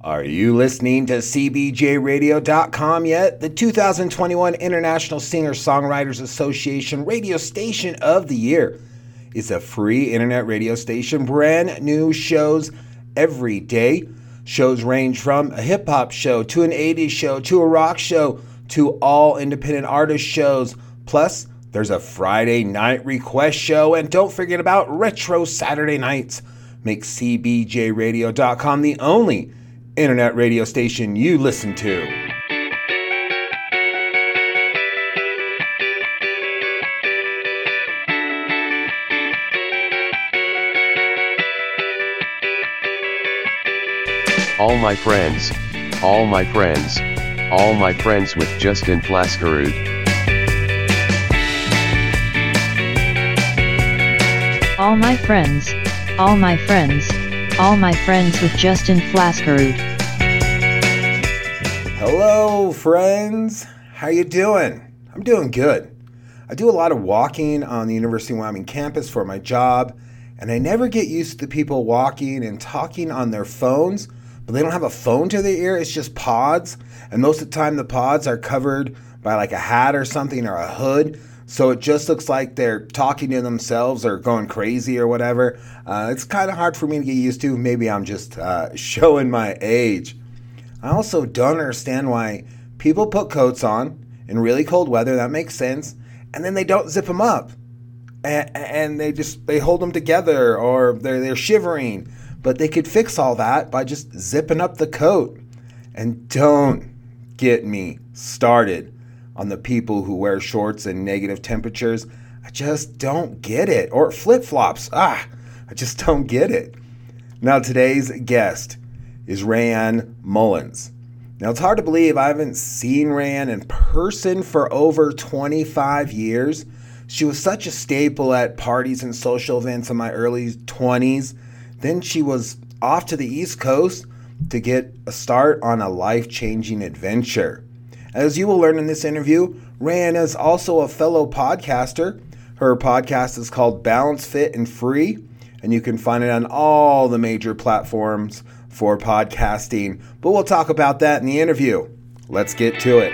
Are you listening to CBJradio.com yet? The 2021 International Singer-Songwriters Association Radio Station of the Year. It's a free internet radio station, brand new shows every day. Shows range from a hip-hop show to an 80s show to a rock show to all independent artist shows. Plus, there's a Friday night request show, and don't forget about retro Saturday nights. Make CBJradio.com the only internet radio station you listen to. All my friends with Justin Flaskerud. All my friends with Justin Flaskerud. Hello, friends. How you doing? I'm doing good. I do a lot of walking on the University of Wyoming campus for my job, and I never get used to people walking and talking on their phones, but they don't have a phone to their ear. It's just pods, and most of the time the pods are covered by like a hat or something or a hood, so it just looks like they're talking to themselves or going crazy or whatever. It's kind of hard for me to get used to. Maybe I'm just showing my age. I also don't understand why people put coats on in really cold weather, that makes sense, and then they don't zip them up, and they hold them together, or they're shivering, but they could fix all that by just zipping up the coat. And don't get me started on the people who wear shorts in negative temperatures. I just don't get it. Or flip-flops. I just don't get it. Now, today's guest is Rae Anne Mullins. Now, it's hard to believe I haven't seen Rae Anne in person for over 25 years. She was such a staple at parties and social events in my early 20s. Then she was off to the East Coast to get a start on a life-changing adventure. As you will learn in this interview, Rae Anne is also a fellow podcaster. Her podcast is called Balance Fit and Free, and you can find it on all the major platforms for podcasting, but we'll talk about that in the interview. Let's get to it.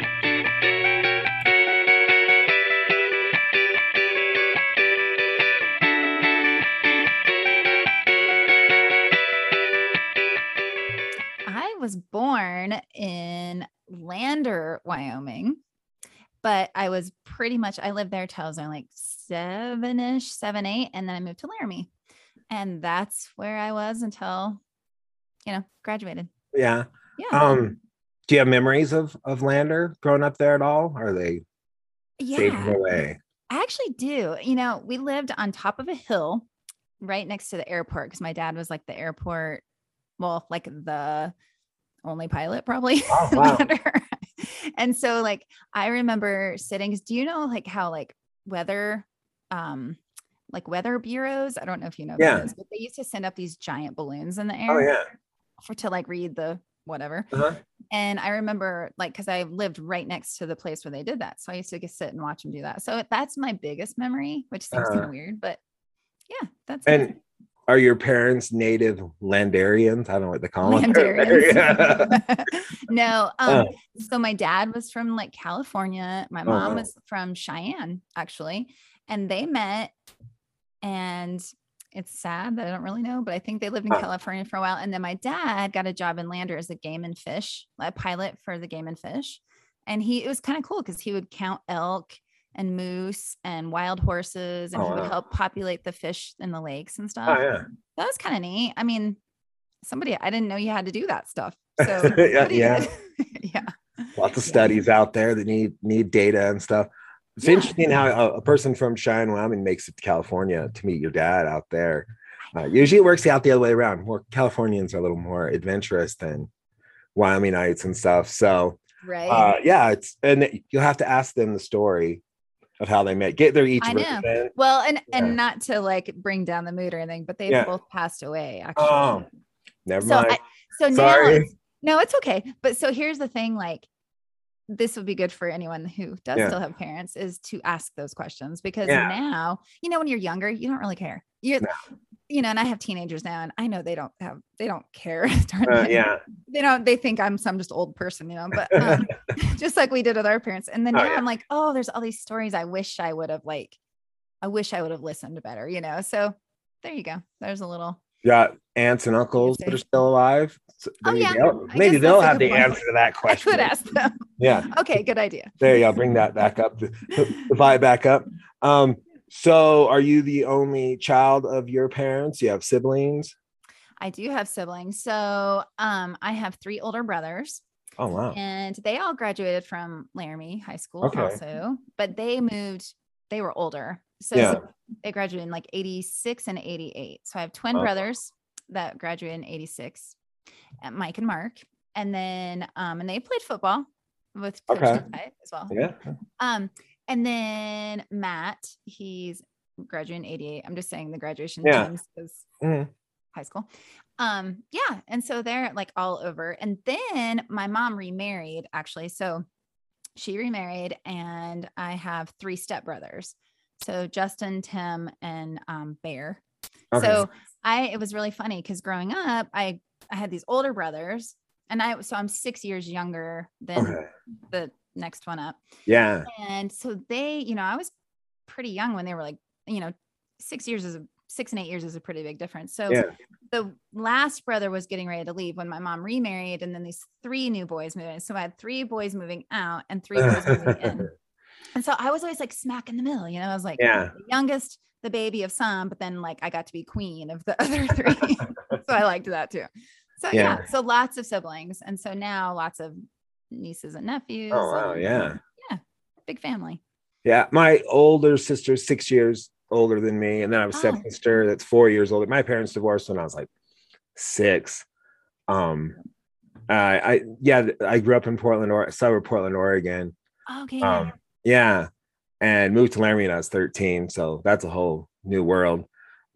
I was born in Lander, Wyoming, but I lived there till I was like 7, 8, and then I moved to Laramie. And that's where I was until graduated. Yeah. Do you have memories of Lander growing up there at all? Or are they fading away? I actually do. We lived on top of a hill right next to the airport because my dad was like the airport, like the only pilot probably. Oh, wow. And so I remember sitting, because do you know how weather, weather bureaus, I don't know if you know those, but they used to send up these giant balloons in the air. Oh, yeah. To read the whatever. Uh-huh. And I remember because I lived right next to the place where they did that. So I used to sit and watch them do that. So that's my biggest memory, which seems kind of weird, but yeah, that's good. Are your parents native Landarians? I don't know what they call them. Landarians. No. So my dad was from California. My mom was from Cheyenne, actually. And they met, and it's sad that I don't really know, but I think they lived in California for a while. And then my dad got a job in Lander as a pilot for the game and fish. And it was kind of cool because he would count elk and moose and wild horses, and he would help populate the fish in the lakes and stuff. Oh, yeah. That was kind of neat. I mean, I didn't know you had to do that stuff. So yeah. Yeah. Lots of studies out there that need data and stuff. It's interesting how a person from Cheyenne, Wyoming makes it to California to meet your dad out there. Usually it works out the other way around. More Californians are a little more adventurous than Wyomingites and stuff. So, right. And you'll have to ask them the story of how they met. Get their each. I know. Well, and not to bring down the mood or anything, but they both passed away, actually. Oh, never mind. Sorry. No, it's okay. But so here's the thing, this would be good for anyone who does still have parents, is to ask those questions, because now, when you're younger, you don't really care. you know, and I have teenagers now, and I know they don't care. Yeah. They think I'm some just old person, you know, but just like we did with our parents. And then now I'm like, oh, there's all these stories. I wish I would have listened better, you know? So there you go. There's a little. Yeah. Aunts and uncles that are still alive. So maybe they'll have the answer to that question. I could ask them. Yeah. Okay. Good idea. There you go. Bring that back up, the vibe back up. So are you the only child of your parents? You have siblings? I do have siblings. So I have three older brothers. Oh, wow. And they all graduated from Laramie High School also, but they moved, they were older. So they graduated in like 86 and 88. So I have twin brothers that graduated in 86, Mike and Mark. And then, and they played football with Coach Ty as well. Yeah. And then Matt, he's graduating 88. I'm just saying the graduation times is high school. And so they're like all over. And then my mom remarried, actually. So she remarried, and I have three stepbrothers. So Justin, Tim, and Bear. Okay. So it was really funny because growing up, I had these older brothers, and so I'm 6 years younger than the next one up. Yeah. And so they, you know, I was pretty young when they were like, you know, 6 and 8 years is a pretty big difference. So the last brother was getting ready to leave when my mom remarried, and then these three new boys moved in. So I had three boys moving out and three boys moving in. And so I was always like smack in the middle, you know, I was like the youngest, the baby of some, but then like I got to be queen of the other three. So I liked that too. So so lots of siblings. And so now lots of nieces and nephews. Oh wow. And, yeah. Big family. Yeah. My older sister's 6 years older than me. And then I have a second sister that's 4 years older. My parents divorced when I was like six. I grew up in Portland, or a suburb of Portland, Oregon. Okay. Yeah. And moved to Laramie when I was 13. So that's a whole new world.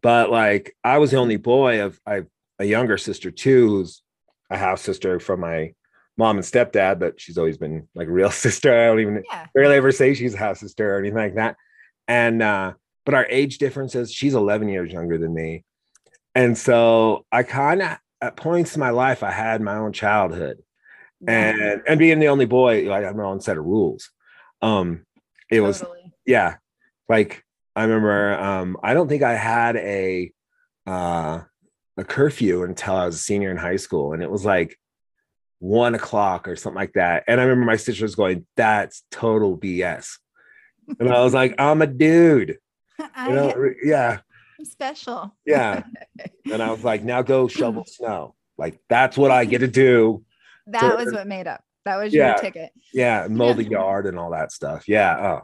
But like, I was the only boy of a younger sister too, who's a half sister from my mom and stepdad, but she's always been like a real sister. I don't even barely ever say she's a half sister or anything like that. And, but our age difference is she's 11 years younger than me. And so I kind of, at points in my life, I had my own childhood and being the only boy, I had my own set of rules. It was, like I remember, I don't think I had a curfew until I was a senior in high school. And it was like 1 o'clock or something like that. And I remember my sister was going, that's total BS. And I was like, I'm a dude. I'm special. Yeah. And I was like, now go shovel snow. Like, that's what I get to do. That was what made up. That was your ticket. Yeah. Mow the yard and all that stuff. Yeah. Oh.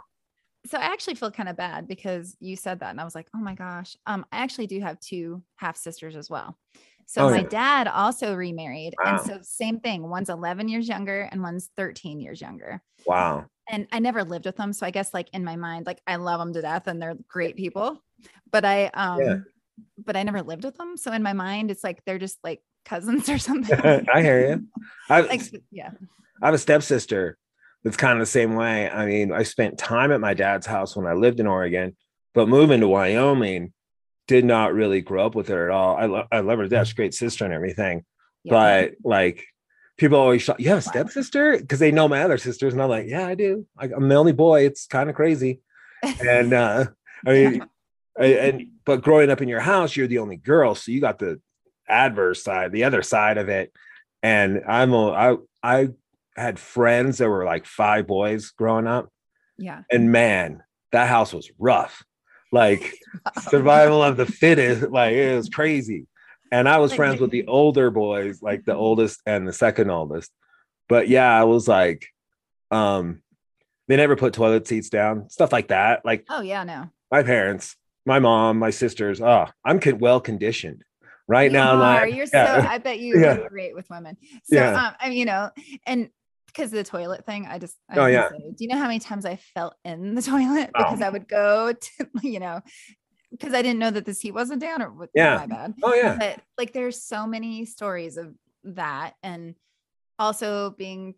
So I actually feel kind of bad because you said that and I was like, oh my gosh. I actually do have two half sisters as well. So my dad also remarried. Wow. And so same thing. One's 11 years younger and one's 13 years younger. Wow. And I never lived with them. So I guess like in my mind, like I love them to death and they're great people, but I never lived with them. So in my mind, it's like, they're just like cousins or something. I hear you. I have a stepsister that's kind of the same way. I mean, I spent time at my dad's house when I lived in Oregon, but moving to Wyoming, did not really grow up with her at all. I love her to death. She's a great sister and everything. Yeah. But like people always thought, you have a stepsister? Because they know my other sisters. And I'm like, yeah, I do. I'm the only boy. It's kind of crazy. And I mean, but growing up in your house, you're the only girl. So you got the adverse side, the other side of it. And I had friends that were like five boys growing up. Yeah. And man, that house was rough. Like survival of the fittest. Like it was crazy. And I was friends with the older boys, like the oldest and the second oldest. But yeah, I was like, they never put toilet seats down, stuff like that. Like, oh yeah, no. My parents, my mom, my sisters, I'm well conditioned. Right you now, I bet you look great with women. So, you know, and because of the toilet thing, I do you know how many times I fell in the toilet because I would go to, you know, because I didn't know that the seat wasn't down or my bad. Oh yeah. But like, there's so many stories of that. And also getting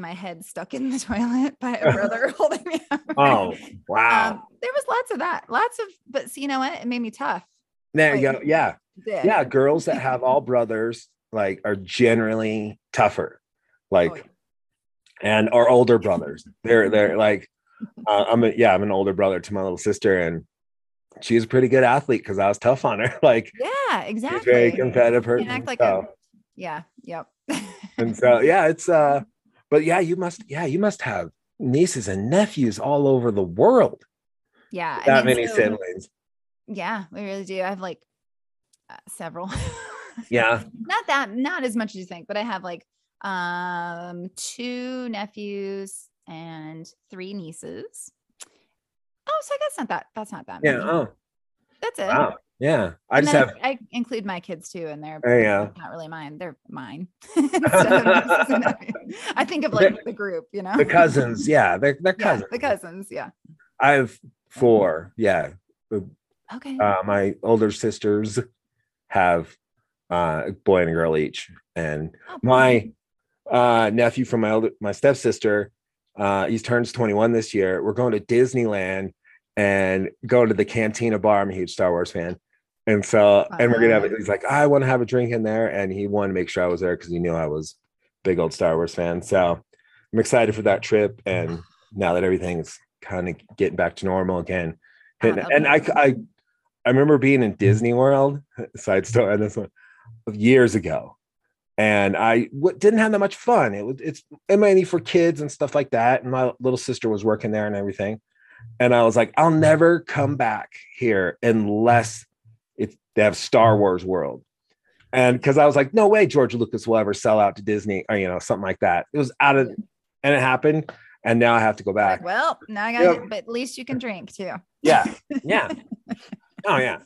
my head stuck in the toilet by a brother holding me up. Oh, wow. There was lots of that, but so you know what? It made me tough. There you go. Yeah. Yeah. Girls that have all brothers, like, are generally tougher, like, and are older brothers. They're like, I'm an older brother to my little sister, and she's a pretty good athlete because I was tough on her. Like, yeah, exactly. She's very competitive person. Act like yeah. Yep. And so, yeah, it's, but yeah, you must have nieces and nephews all over the world. Yeah. That many siblings. Yeah, we really do. I have like several. Yeah. Not as much as you think, but I have like, 2 nephews and 3 nieces. Oh, so I guess that's not that many. Yeah. Oh. That's it. Wow. Yeah. I include my kids too in there. But yeah. Not really mine. They're mine. So I think of like the group, you know. The cousins, yeah. They're cousins. Yeah, the cousins, yeah. I have 4. Yeah. Okay. My older sisters have a boy and a girl each. And my nephew from my stepsister, he turns 21 this year. We're going to Disneyland and go to the Cantina bar. I'm a huge Star Wars fan. And so, and we're going to have it. He's like, I want to have a drink in there. And he wanted to make sure I was there because he knew I was a big old Star Wars fan. So I'm excited for that trip. And now that everything's kind of getting back to normal again. And I remember being in Disney World, side story on this one, years ago. And I didn't have that much fun. It's mainly for kids and stuff like that. And my little sister was working there and everything. And I was like, I'll never come back here unless they have Star Wars World. And because I was like, no way George Lucas will ever sell out to Disney or, you know, something like that. It was out of, and it happened. And now I have to go back. Like, well, now I got it, but at least you can drink too. Yeah. Yeah. Oh, yeah.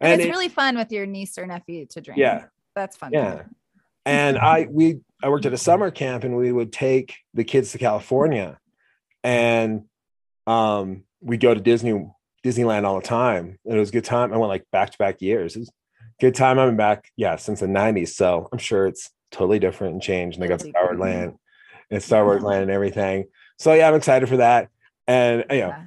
And it's really fun with your niece or nephew to drink. Yeah. That's fun. Yeah. Too. And I worked at a summer camp, and we would take the kids to California, and we go to Disneyland all the time. And it was a good time. I went like back-to-back years. It was a good time. I've been back, since the 90s. So I'm sure it's totally different and changed. And they got Star Wars Land and everything. So yeah, I'm excited for that. And I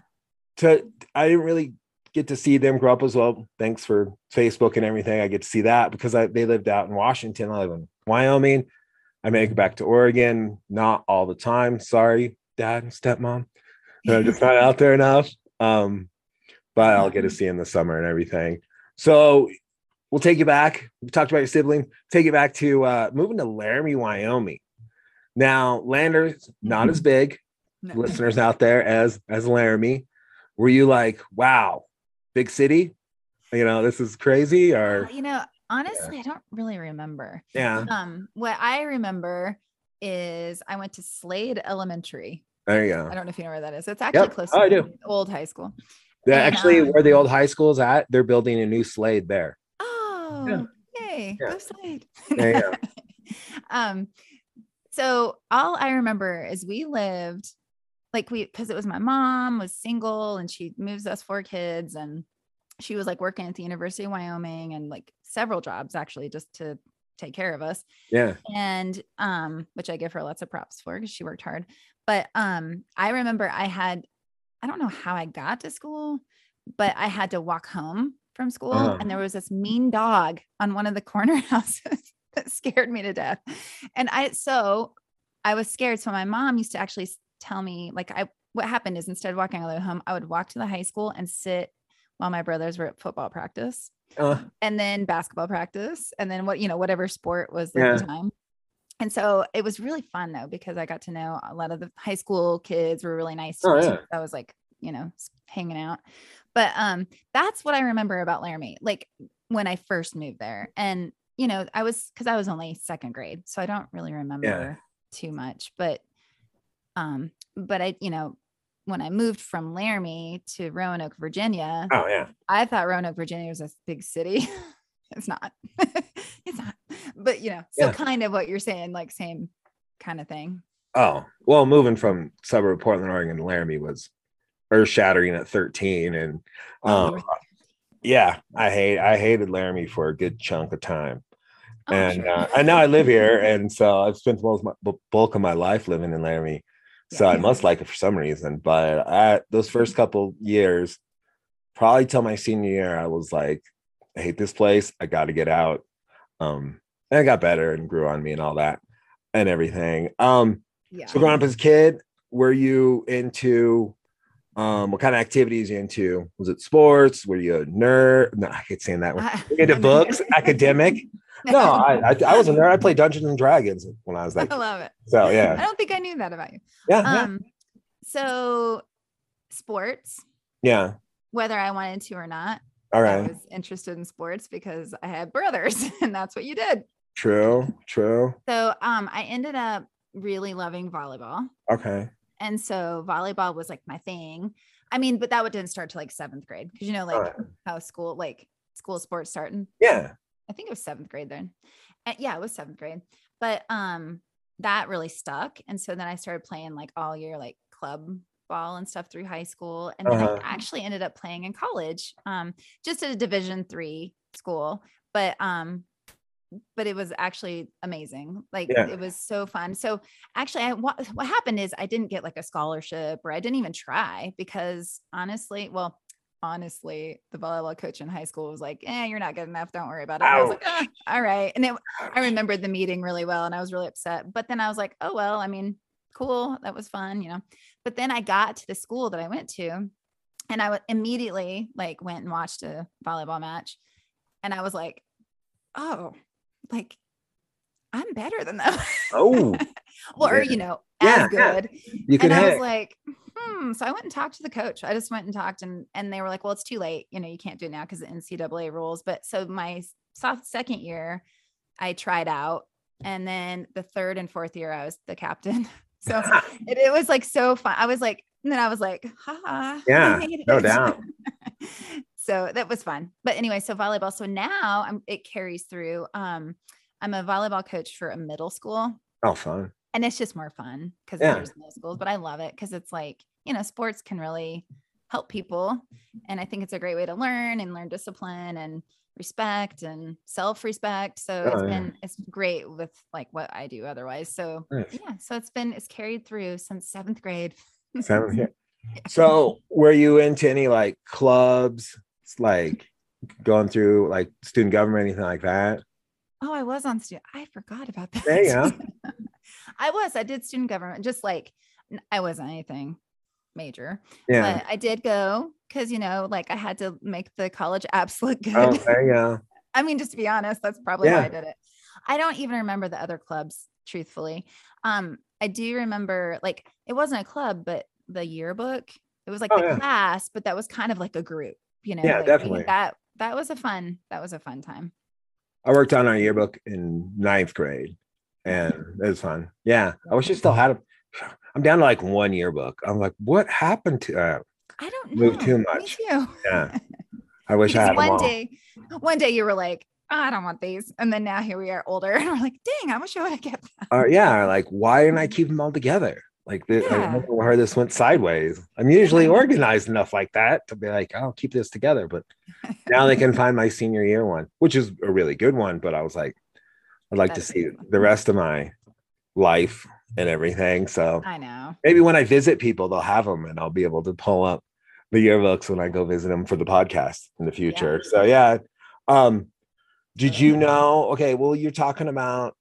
didn't really get to see them grow up as well. Thanks for Facebook and everything. I get to see that because they lived out in Washington. I live in Wyoming. I make it back to Oregon. Not all the time. Sorry, Dad and stepmom. I'm just not out there enough. But I'll get to see in the summer and everything. So we'll take you back. We talked about your sibling. Take you back to moving to Laramie, Wyoming. Now, Lander's not as big, listeners out there, as Laramie. Were you like, wow, big city? You know, this is crazy? Or honestly, I don't really remember. Yeah. What I remember is I went to Slade Elementary. There you go. I don't know if you know where that is. It's actually close to the old high school. Yeah, actually, where the old high school is at, they're building a new Slade there. Oh, yay. Yeah. Go Slade. There you go. So all I remember is we lived because it was my mom was single, and she moves us 4 kids, and she was like working at the University of Wyoming and like several jobs actually just to take care of us. Yeah. And, which I give her lots of props for because she worked hard. But, I remember I don't know how I got to school, but I had to walk home from school, and there was this mean dog on one of the corner houses that scared me to death. And I was scared. So my mom used to actually tell me, like, what happened is instead of walking all the way home, I would walk to the high school and sit while my brothers were at football practice and then basketball practice. And then whatever sport was at the time. And so it was really fun though, because I got to know a lot of the high school kids were really nice. I was like, hanging out, but, that's what I remember about Laramie. Like when I first moved there, and, cause I was only 2nd grade, so I don't really remember too much, but I, when I moved from Laramie to Roanoke, Virginia, I thought Roanoke, Virginia was a big city. It's not, but kind of what you're saying, like same kind of thing. Oh, well, moving from suburb Portland, Oregon to Laramie was earth shattering at 13. And, I hated Laramie for a good chunk of time. And now I live here. And so I've spent the bulk of my life living in Laramie. So I must like it for some reason. But those first couple years, probably till my senior year, I was like, I hate this place. I got to get out. And I got better and grew on me and all that and everything. Yeah. So growing up as a kid, were you into, what kind of activities you into? Was it sports? Were you a nerd? No, I hate saying that one. Into books, academic. No, I was a nerd. I played Dungeons and Dragons when I was like, I love it. So yeah. I don't think I knew that about you. Yeah. So sports. Yeah. Whether I wanted to or not. All right. I was interested in sports because I had brothers and that's what you did. True. So I ended up really loving volleyball. Okay. And so volleyball was like my thing. I mean, but that didn't start till like seventh grade. Cause you know, like how school sports starting. Yeah. I think it was seventh grade then. And yeah, it was seventh grade. But that really stuck. And so then I started playing like all year, like club ball and stuff through high school. And then I actually ended up playing in college, just at a Division III school. But it was actually amazing. Like it was so fun. So actually what happened is I didn't get like a scholarship or I didn't even try because honestly, the volleyball coach in high school was like, you're not good enough. Don't worry about it. And I was like, all right. And I remembered the meeting really well. And I was really upset, but then I was like, oh, well, I mean, cool. That was fun, you know? But then I got to the school that I went to and I immediately like went and watched a volleyball match. And I was like, oh, like I'm better than them. Oh, or, you know, as good. You can I was like, So I went and talked to the coach. I just went and talked and they were like, well, it's too late. You know, you can't do it now because the NCAA rules. But so my second year I tried out. And then the third and fourth year I was the captain. So it was like so fun. I was like, and then I was like, haha. Yeah, no doubt. So that was fun. But anyway, so volleyball. So now it carries through. I'm a volleyball coach for a middle school. Oh, fun. And it's just more fun because there's middle schools, but I love it because it's like, you know, sports can really help people. And I think it's a great way to learn and learn discipline and respect and self-respect. So it's great with like what I do otherwise. So so it's carried through since seventh grade. So were you into any like clubs, like going through like student government, anything like that? Oh, I was on student. I forgot about that. There you go. I did student government, just like I wasn't anything major. Yeah. But I did go because, you know, like I had to make the college apps look good. Oh, there you go. I mean, just to be honest, that's probably why I did it. I don't even remember the other clubs, truthfully. I do remember like it wasn't a club, but the yearbook, it was like a class, but that was kind of like a group, you know. Yeah, like, definitely. That was a fun time. I worked on our yearbook in ninth grade and it was fun. Yeah. I wish I still had it. I'm down to like one yearbook. I'm like, what happened to I don't know. Move too much. Me too. Yeah. I wish I had one day you were like, oh, I don't want these. And then now here we are older and we're like, dang, I wish I would have kept them. Like, why didn't I keep them all together? Like I remember where this went sideways. I'm usually organized enough like that to be like, I'll keep this together. But now they can find my senior year one, which is a really good one. But I was like, I'd like to see the rest of my life and everything. So I know maybe when I visit people, they'll have them and I'll be able to pull up the yearbooks when I go visit them for the podcast in the future. Yeah. So yeah. Did you know? Okay, well, you're talking about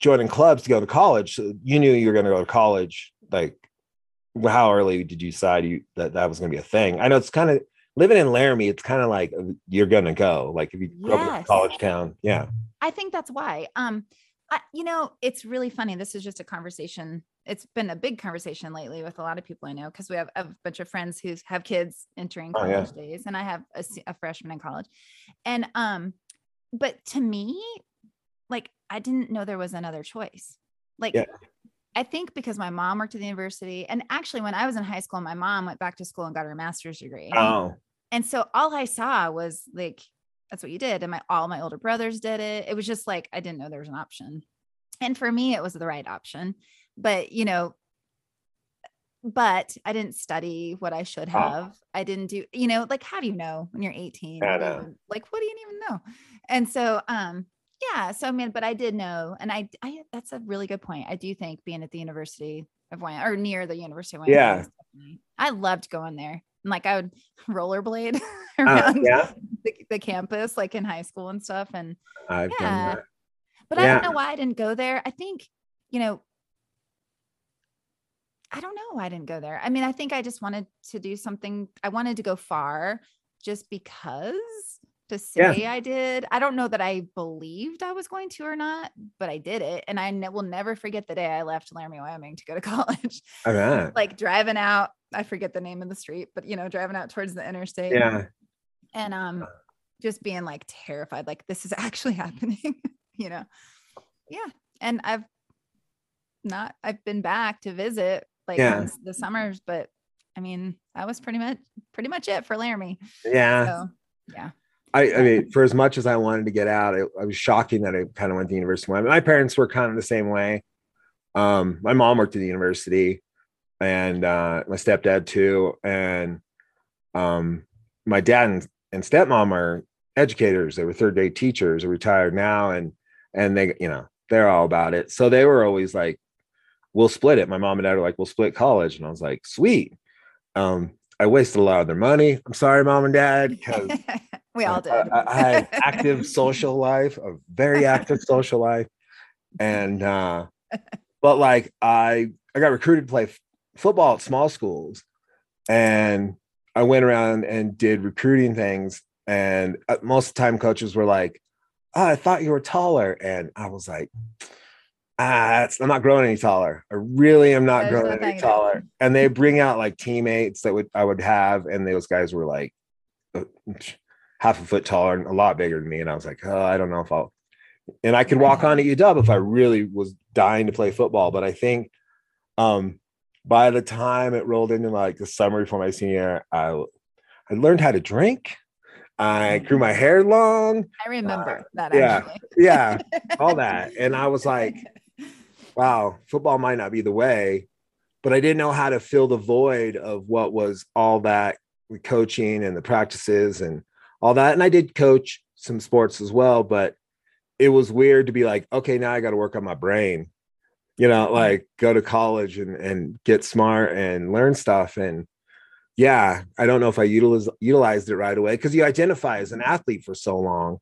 joining clubs to go to college. So you knew you were going to go to college. Like, how early did you decide that was going to be a thing? I know it's kind of living in Laramie. It's kind of like you're going to go. Like if you grow up in a college town, I think that's why. You know, it's really funny. This is just a conversation. It's been a big conversation lately with a lot of people I know because we have a bunch of friends who have kids entering college days, and I have a freshman in college, and but to me, like, I didn't know there was another choice. Like, I think because my mom worked at the university, and actually when I was in high school, my mom went back to school and got her master's degree. Oh. And so all I saw was like, that's what you did. And all my older brothers did it. It was just like, I didn't know there was an option. And for me, it was the right option, but you know, but I didn't study what I should have. I didn't do, you know, like, how do you know when you're 18? Like, what do you even know? And so, so, I mean, but I did know, and I that's a really good point. I do think being at the University of Wyoming or near the University of Wyoming. Yeah. I loved going there. And like I would rollerblade around the campus, like in high school and stuff. And I've done that. But I don't know why I didn't go there. I think, you know, I don't know why I didn't go there. I mean, I think I just wanted to do something. I wanted to go far just because to say I did. I don't know that I believed I was going to or not, but I did it. And I will never forget the day I left Laramie, Wyoming to go to college. All right. Like driving out, I forget the name of the street, but you know, driving out towards the interstate. Yeah. And just being like terrified, like this is actually happening, you know? Yeah. And I've been back to visit like the summers, but I mean, that was pretty much it for Laramie. Yeah. So, yeah. I mean, for as much as I wanted to get out, I was shocking that I kind of went to university. My parents were kind of the same way. My mom worked at the university and my stepdad too. And my dad and stepmom are educators. They were third grade teachers, are retired now. And they, you know, they're all about it. So they were always like, we'll split it. My mom and dad were like, we'll split college. And I was like, sweet. I wasted a lot of their money. I'm sorry, mom and dad. We all did. I had a very active social life. And, but like, I got recruited to play football at small schools and I went around and did recruiting things. And most of the time coaches were like, oh, I thought you were taller. And I was like, I'm not growing any taller. I really am not growing any taller. Down. And they bring out like teammates that I would have. And those guys were like half a foot taller and a lot bigger than me. And I was like, oh, I don't know if I'll, and I could walk on at UW if I really was dying to play football. But I think by the time it rolled into like the summer before my senior year, I learned how to drink. I grew my hair long. I remember that. Actually. Yeah. All that. And I was like, wow, football might not be the way, but I didn't know how to fill the void of what was all that with coaching and the practices and all that. And I did coach some sports as well, but it was weird to be like, okay, now I got to work on my brain, you know, like go to college and get smart and learn stuff. And yeah, I don't know if I utilized it right away because you identify as an athlete for so long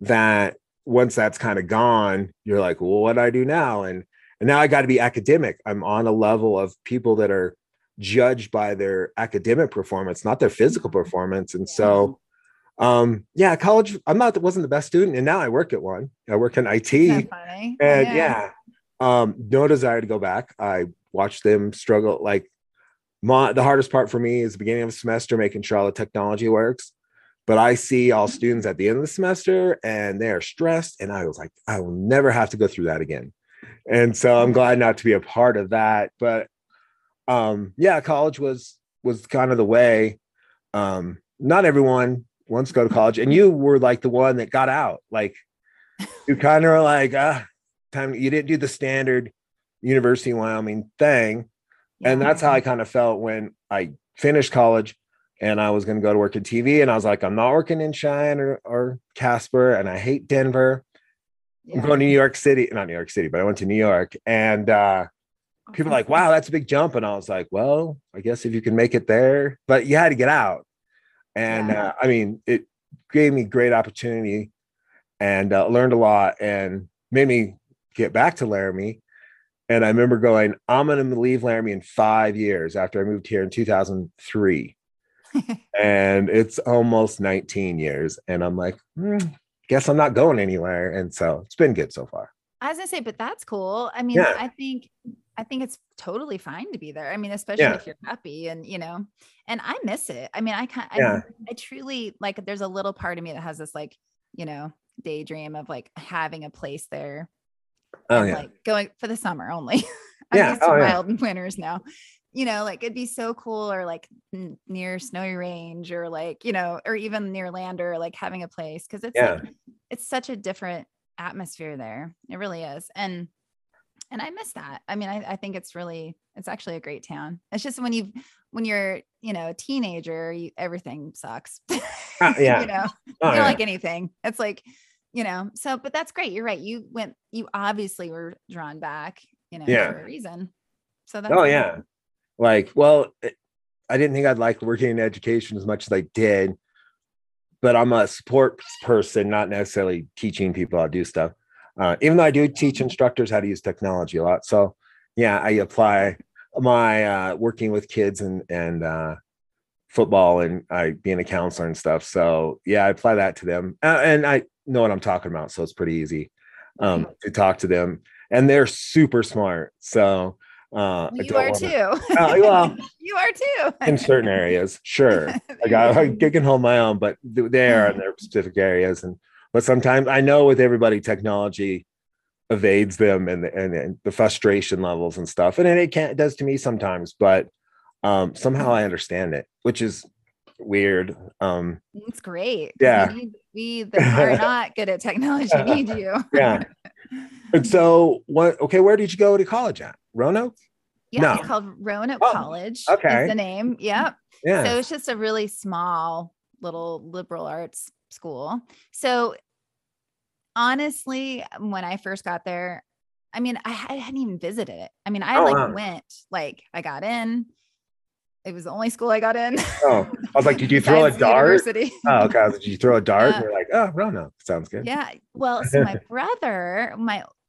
that once that's kind of gone, you're like, well, what do I do now? And now I got to be academic. I'm on a level of people that are judged by their academic performance, not their physical performance. And so, college, wasn't the best student. And now I work at one. I work in IT. That's funny. And no desire to go back. I watched them struggle. Like the hardest part for me is the beginning of the semester, making sure all the technology works. But I see all students at the end of the semester and they are stressed. And I was like, I will never have to go through that again. And so I'm glad not to be a part of that. But college was kind of the way. Not everyone wants to go to college. And you were like the one that got out. Like you kind of were like, you didn't do the standard University of Wyoming thing. And that's how I kind of felt when I finished college. And I was going to go to work in TV. And I was like, I'm not working in Cheyenne or Casper. And I hate Denver. Yeah. I'm going to New York City. Not New York City, but I went to New York. And people were like, wow, that's a big jump. And I was like, well, I guess if you can make it there. But you had to get out. And it gave me great opportunity and learned a lot and made me get back to Laramie. And I remember going, I'm going to leave Laramie in 5 years after I moved here in 2003. And it's almost 19 years. And I'm like, guess I'm not going anywhere. And so it's been good so far. As I say, but that's cool. I mean, I think it's totally fine to be there. I mean, especially if you're happy and, you know, and I miss it. I mean, I truly like, there's a little part of me that has this like, you know, daydream of like having a place there. Oh yeah. Like going for the summer only. I'm used to wild and winters now. You know, like it'd be so cool, or like near Snowy Range, or like, you know, or even near Lander, like having a place. Cause it's like, it's such a different atmosphere there. It really is. And I miss that. I mean, I think it's actually a great town. It's just when you're, you know, a teenager, everything sucks. You know, you don't like anything. It's like, you know, so, but that's great. You're right. You obviously were drawn back, you know, for a reason. So that's great. Yeah. Like, well, I didn't think I'd like working in education as much as I did, but I'm a support person, not necessarily teaching people how to do stuff. Even though I do teach instructors how to use technology a lot. So yeah, I apply my working with kids and football and I being a counselor and stuff. So yeah, I apply that to them and I know what I'm talking about. So it's pretty easy to talk to them, and they're super smart. So you are too. Well, you are too. In certain areas. Sure. Like I can hold my own, but they are in their specific areas. But sometimes I know with everybody, technology evades them and the frustration levels and stuff. And it does to me sometimes, but somehow I understand it, which is weird. It's great. Yeah. We that are not good at technology need you. Yeah. And so what, okay. Where did you go to college at? Roanoke? Yeah. No. It's called Roanoke College. Okay. Is the name. Yep. Yeah. So it's just a really small little liberal arts school. So honestly, when I first got there, I mean, I hadn't even visited it. I mean, I I got in. It was the only school I got in. Oh, I was like, did you throw a dart? Oh, okay. Did you throw a dart? You're like, oh, Roanoke. Sounds good. Yeah. Well, so my brother,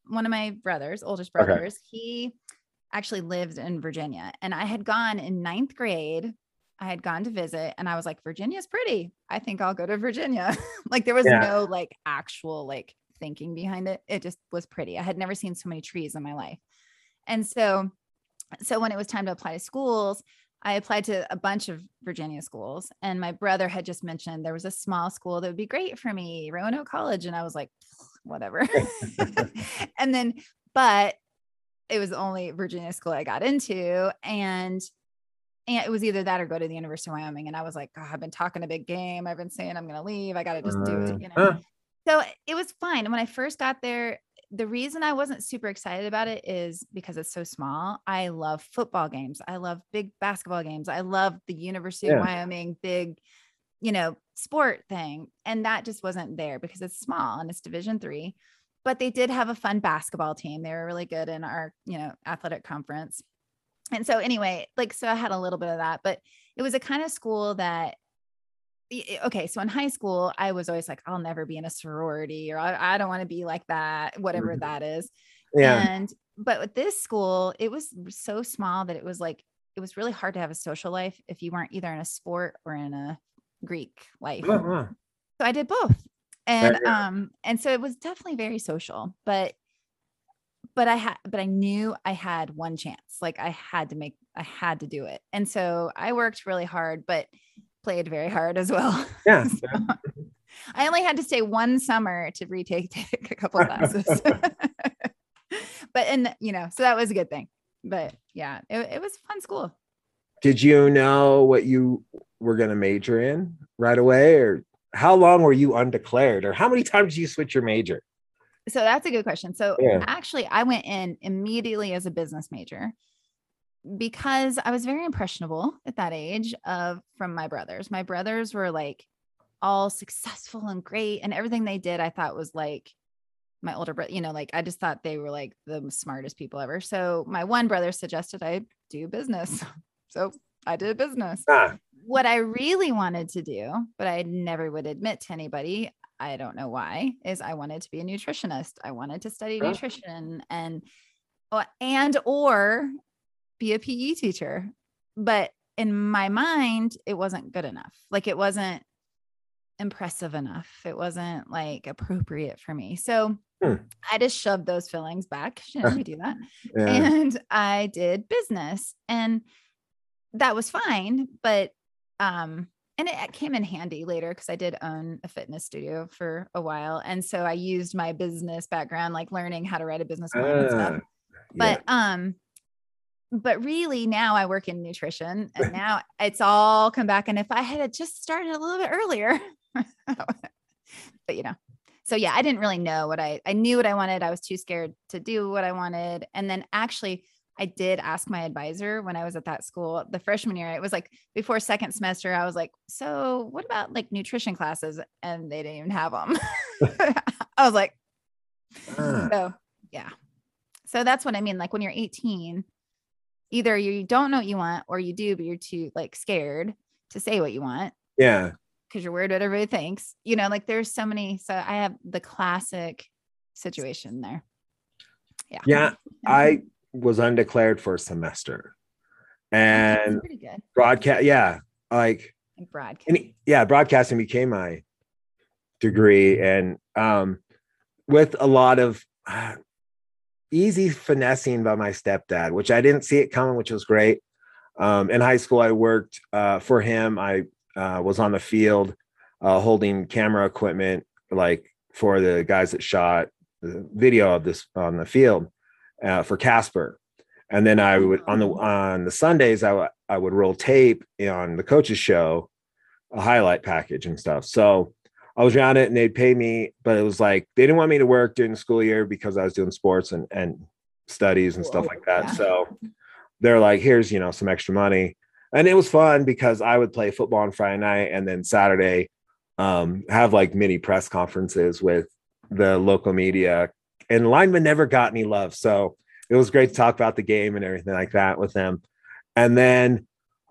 one of my brothers, oldest brothers, he actually lived in Virginia, and I had gone in 9th grade. I had gone to visit, and I was like, Virginia's pretty. I think I'll go to Virginia. Like there was no like actual like thinking behind it. It just was pretty. I had never seen so many trees in my life. And so when it was time to apply to schools, I applied to a bunch of Virginia schools, and my brother had just mentioned there was a small school that would be great for me, Roanoke College. And I was like, whatever. And then, but it was the only Virginia school I got into. And it was either that or go to the University of Wyoming. And I was like, oh, I've been talking a big game. I've been saying I'm going to leave. I got to just do it, you know? So it was fine. And when I first got there, the reason I wasn't super excited about it is because it's so small. I love football games. I love big basketball games. I love the University of Wyoming, big, you know, sport thing. And that just wasn't there because it's small and it's Division III, but they did have a fun basketball team. They were really good in our, you know, athletic conference. And so anyway, like, so I had a little bit of that, but it was a kind of school that, okay, so in high school, I was always like, I'll never be in a sorority, or I don't want to be like that, whatever that is. Yeah. But with this school, it was so small that it was really hard to have a social life if you weren't either in a sport or in a Greek life. Uh-huh. So I did both. And, and so it was definitely very social, but I knew I had one chance. Like I had to do it. And so I worked really hard, but played very hard as well. Yeah. So I only had to stay one summer to take a couple of classes, so that was a good thing, but yeah, it was a fun school. Did you know what you were going to major in right away? Or how long were you undeclared, or how many times did you switch your major? So that's a good question. So actually I went in immediately as a business major, because I was very impressionable at that age from my brothers. My brothers were like all successful and great, and everything they did, I thought was like my older brother, you know, like I just thought they were like the smartest people ever. So my one brother suggested I do business. So I did business. What I really wanted to do, but I never would admit to anybody, I don't know why, is I wanted to be a nutritionist. I wanted to study nutrition and be a PE teacher, but in my mind, it wasn't good enough. Like it wasn't impressive enough. It wasn't like appropriate for me. So I just shoved those feelings back. Shouldn't we do that? Yeah. And I did business, and that was fine. But, and it came in handy later, 'cause I did own a fitness studio for a while. And so I used my business background, like learning how to write a business plan and stuff. But, but really now I work in nutrition, and now it's all come back. And if I had just started a little bit earlier, but you know, so yeah, I didn't really know what I knew what I wanted. I was too scared to do what I wanted. And then actually I did ask my advisor when I was at that school, the freshman year, it was like before second semester, I was like, so what about like nutrition classes? And they didn't even have them. I was like, so yeah. So that's what I mean. Like when you're 18, either you don't know what you want, or you do, but you're too like scared to say what you want. Yeah. because you're weird what everybody thinks, you know, like there's so many. So I have the classic situation there. Yeah. Yeah. I was undeclared for a semester and pretty good. Broadcast. Yeah. Like broadcasting. And, yeah. Broadcasting became my degree. And with a lot of easy finessing by my stepdad, which I didn't see it coming, which was great. In high school, I worked for him. I was on the field holding camera equipment, like for the guys that shot the video of this on the field for Casper. And then I would on the Sundays, I would roll tape on the coach's show, a highlight package and stuff. So I was around it and they'd pay me, but it was like, they didn't want me to work during the school year because I was doing sports and studies and stuff like that. Yeah. So they're like, here's, you know, some extra money. And it was fun because I would play football on Friday night and then Saturday have like mini press conferences with the local media, and linemen never got any love. So it was great to talk about the game and everything like that with them. And then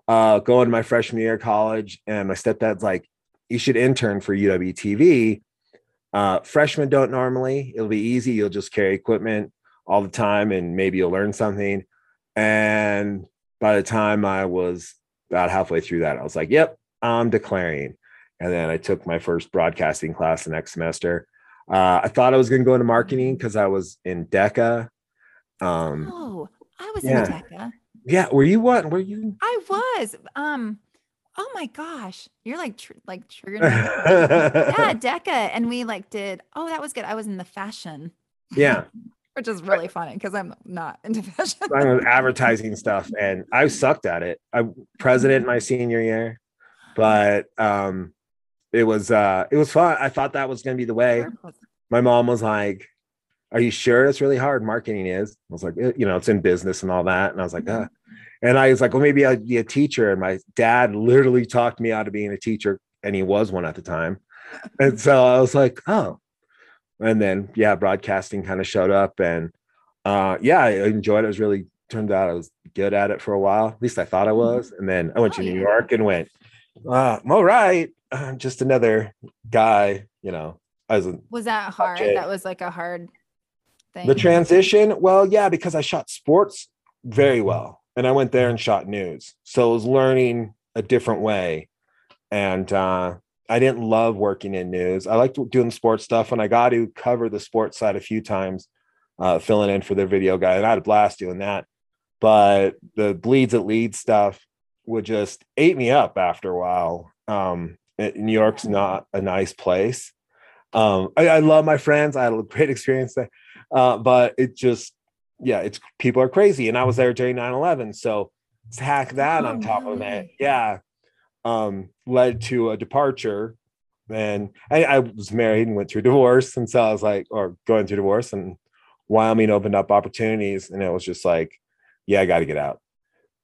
going to my freshman year of college, and my stepdad's like, you should intern for UWTV. Freshmen don't normally, it'll be easy. You'll just carry equipment all the time and maybe you'll learn something. And by the time I was about halfway through that, I was like, yep, I'm declaring. And then I took my first broadcasting class the next semester. I thought I was going to go into marketing because I was in DECA. I was in DECA. Yeah. Were you what? Were you? I was. Oh my gosh. You're like triggering. Yeah, DECA. And we like did. Oh, that was good. I was in the fashion. Yeah. Which is really funny because I'm not into fashion. I was advertising stuff and I sucked at it. I was president my senior year, but it was fun. I thought that was going to be the way. My mom was like, are you sure? It's really hard. Marketing is. I was like, you know, it's in business and all that. And I was like, ah. And I was like, well, maybe I'd be a teacher. And my dad literally talked me out of being a teacher. And he was one at the time. And so I was like, oh. And then, yeah, broadcasting kind of showed up and, I enjoyed it. It was really, turned out I was good at it for a while. At least I thought I was. And then I went to New York and went, all right. I'm just another guy, you know. Was that hard? Object. That was like a hard thing. The transition? Well, yeah, because I shot sports very well. And I went there and shot news. So I was learning a different way. And, I didn't love working in news. I liked doing sports stuff, and I got to cover the sports side a few times, filling in for their video guy. And I had a blast doing that. But the bleeds at lead stuff would just ate me up after a while. New York's not a nice place. I love my friends. I had a great experience there. But it just, it's people are crazy. And I was there during 9/11. So tack that on top of it. Yeah. Led to a departure, and I was married and went through divorce. And so I was like, or going through divorce, and Wyoming opened up opportunities, and it was just like, yeah, I got to get out,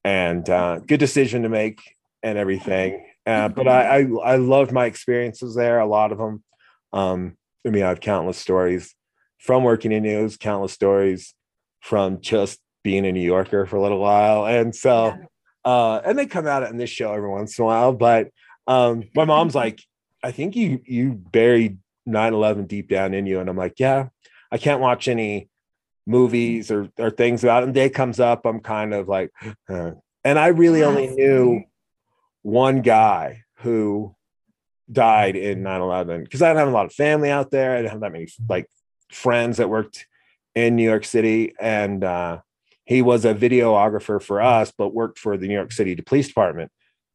and good decision to make and everything. But I loved my experiences there. A lot of them. I mean, I have countless stories from working in news, countless stories from just being a New Yorker for a little while. And so, and they come out on this show every once in a while, but my mom's like, I think you buried 9/11 deep down in you. And I'm like, yeah, I can't watch any movies or things about it. And day comes up, I'm kind of like, and I really only knew one guy who died in 9/11 because I didn't have a lot of family out there. I didn't have that many like friends that worked in New York City. And he was a videographer for us, but worked for the New York City Police Department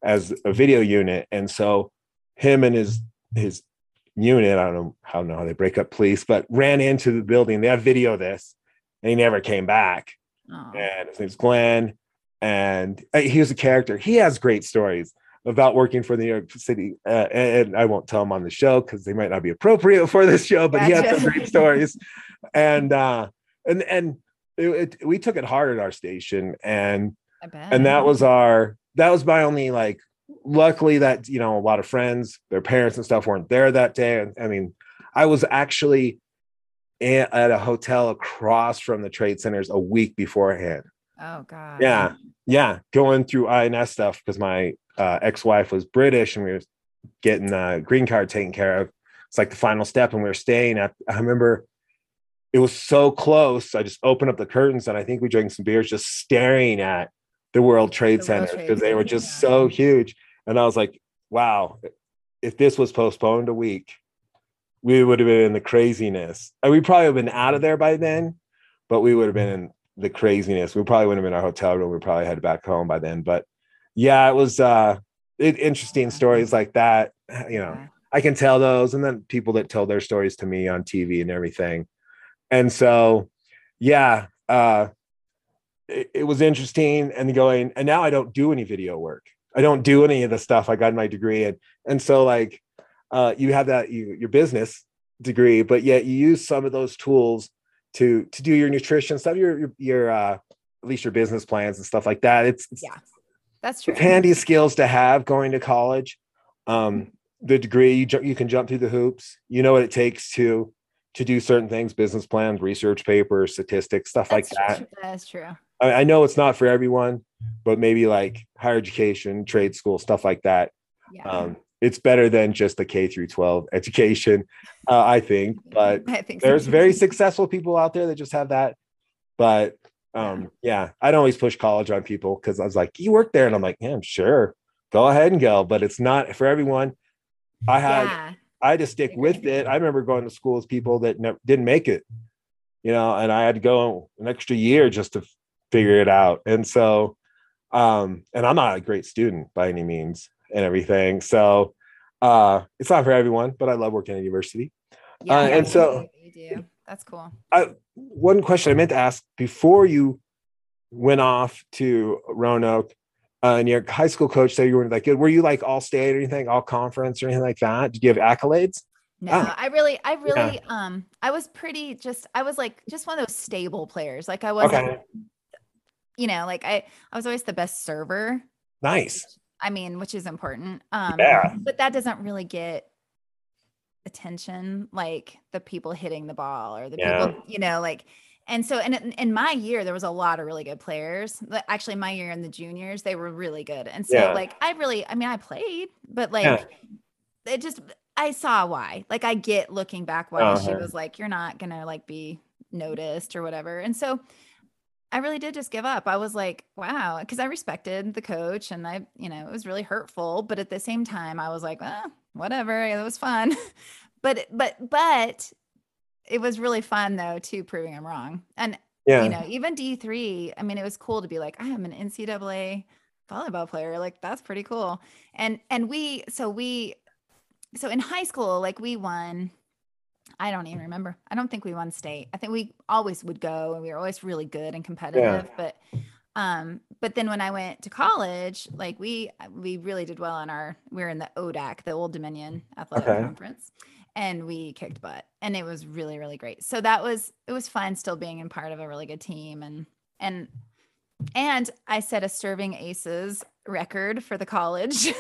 as a video unit. And so him and his unit, I don't know how they break up police, but ran into the building. They have video of this, and he never came back. Aww. And his name's Glenn, and he was a character. He has great stories about working for the New York City. And I won't tell him on the show because they might not be appropriate for this show, but he had some great stories. And, we took it hard at our station, and that was my only, like, luckily that, you know, a lot of friends, their parents and stuff weren't there that day. And I mean, I was actually at a hotel across from the trade centers a week beforehand. Oh God. Yeah. Going through INS stuff because my ex-wife was British, and we were getting the green card taken care of. It's like the final step. And we were staying at, I remember it was so close. I just opened up the curtains and I think we drank some beers, just staring at the World Trade Center because they were just so huge. And I was like, wow, if this was postponed a week, we would have been in the craziness. And we probably would have been out of there by then, but we would have been in the craziness. We probably wouldn't have been in our hotel room. We probably had back home by then. But yeah, it was interesting stories like that. You know, I can tell those. And then people that tell their stories to me on TV and everything. And so, yeah, it was interesting. And going, and now I don't do any video work. I don't do any of the stuff I got my degree in. And so like, you have that your business degree, but yet you use some of those tools to do your nutrition stuff, your at least your business plans and stuff like that. It's yeah, that's true. Handy skills to have going to college. The degree you can jump through the hoops. You know what it takes to do certain things: business plans, research papers, statistics, stuff that's like true. That. That's true. I know it's not for everyone, but maybe like higher education, trade school, stuff like that. Yeah. It's better than just the K through 12 education, I think. But there's very successful people out there that just have that. But yeah, I don't always push college on people because I was like, you work there. And I'm like, yeah, I'm sure. Go ahead and go. But it's not for everyone. I had to stick with it. I remember going to school with people that didn't make it, you know, and I had to go an extra year just to figure it out. And so, and I'm not a great student by any means. And everything. So it's not for everyone, but I love working at university. Yeah, and so you do. That's cool. One question I meant to ask before you went off to Roanoke and your high school coach said you were like good. Were you like all state or anything, all conference or anything like that? Did you have accolades? No, I really, yeah. I was pretty I was one of those stable players. Like I wasn't, you know, like I was always the best server. Nice. I mean, which is important. But that doesn't really get attention, like the people hitting the ball or the people, you know, like, and so, and in my year, there was a lot of really good players. Actually my year in the juniors, they were really good. And so like, I played, but like, it just, I saw why, like I get looking back why she was like, you're not going to like be noticed or whatever. And so I really did just give up. I was like, wow, because I respected the coach and I, you know, it was really hurtful. But at the same time, I was like, whatever, it was fun. but it was really fun though, too, proving I'm wrong. And, you know, even D3, I mean, it was cool to be like, I am an NCAA volleyball player. Like, that's pretty cool. And so in high school, like we won. I don't even remember. I don't think we won state. I think we always would go and we were always really good and competitive. But then when I went to college, like we really did well on we were in the ODAC, the Old Dominion Athletic Conference, and we kicked butt and it was really, really great. So it was fun still being in part of a really good team. And I set a serving aces record for the college.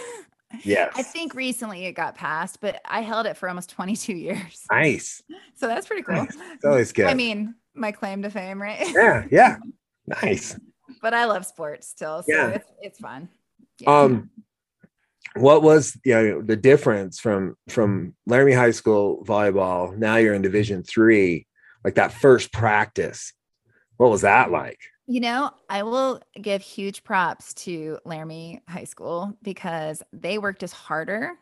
Yes. I think recently it got passed, but I held it for almost 22 years. Nice. So that's pretty cool. Nice. It's always good. I mean, my claim to fame, right? Yeah. Yeah. Nice. But I love sports still. So it's fun. Yeah. What was the difference from Laramie High School volleyball? Now you're in Division III, like that first practice. What was that like? You know, I will give huge props to Laramie High School because they worked us harder.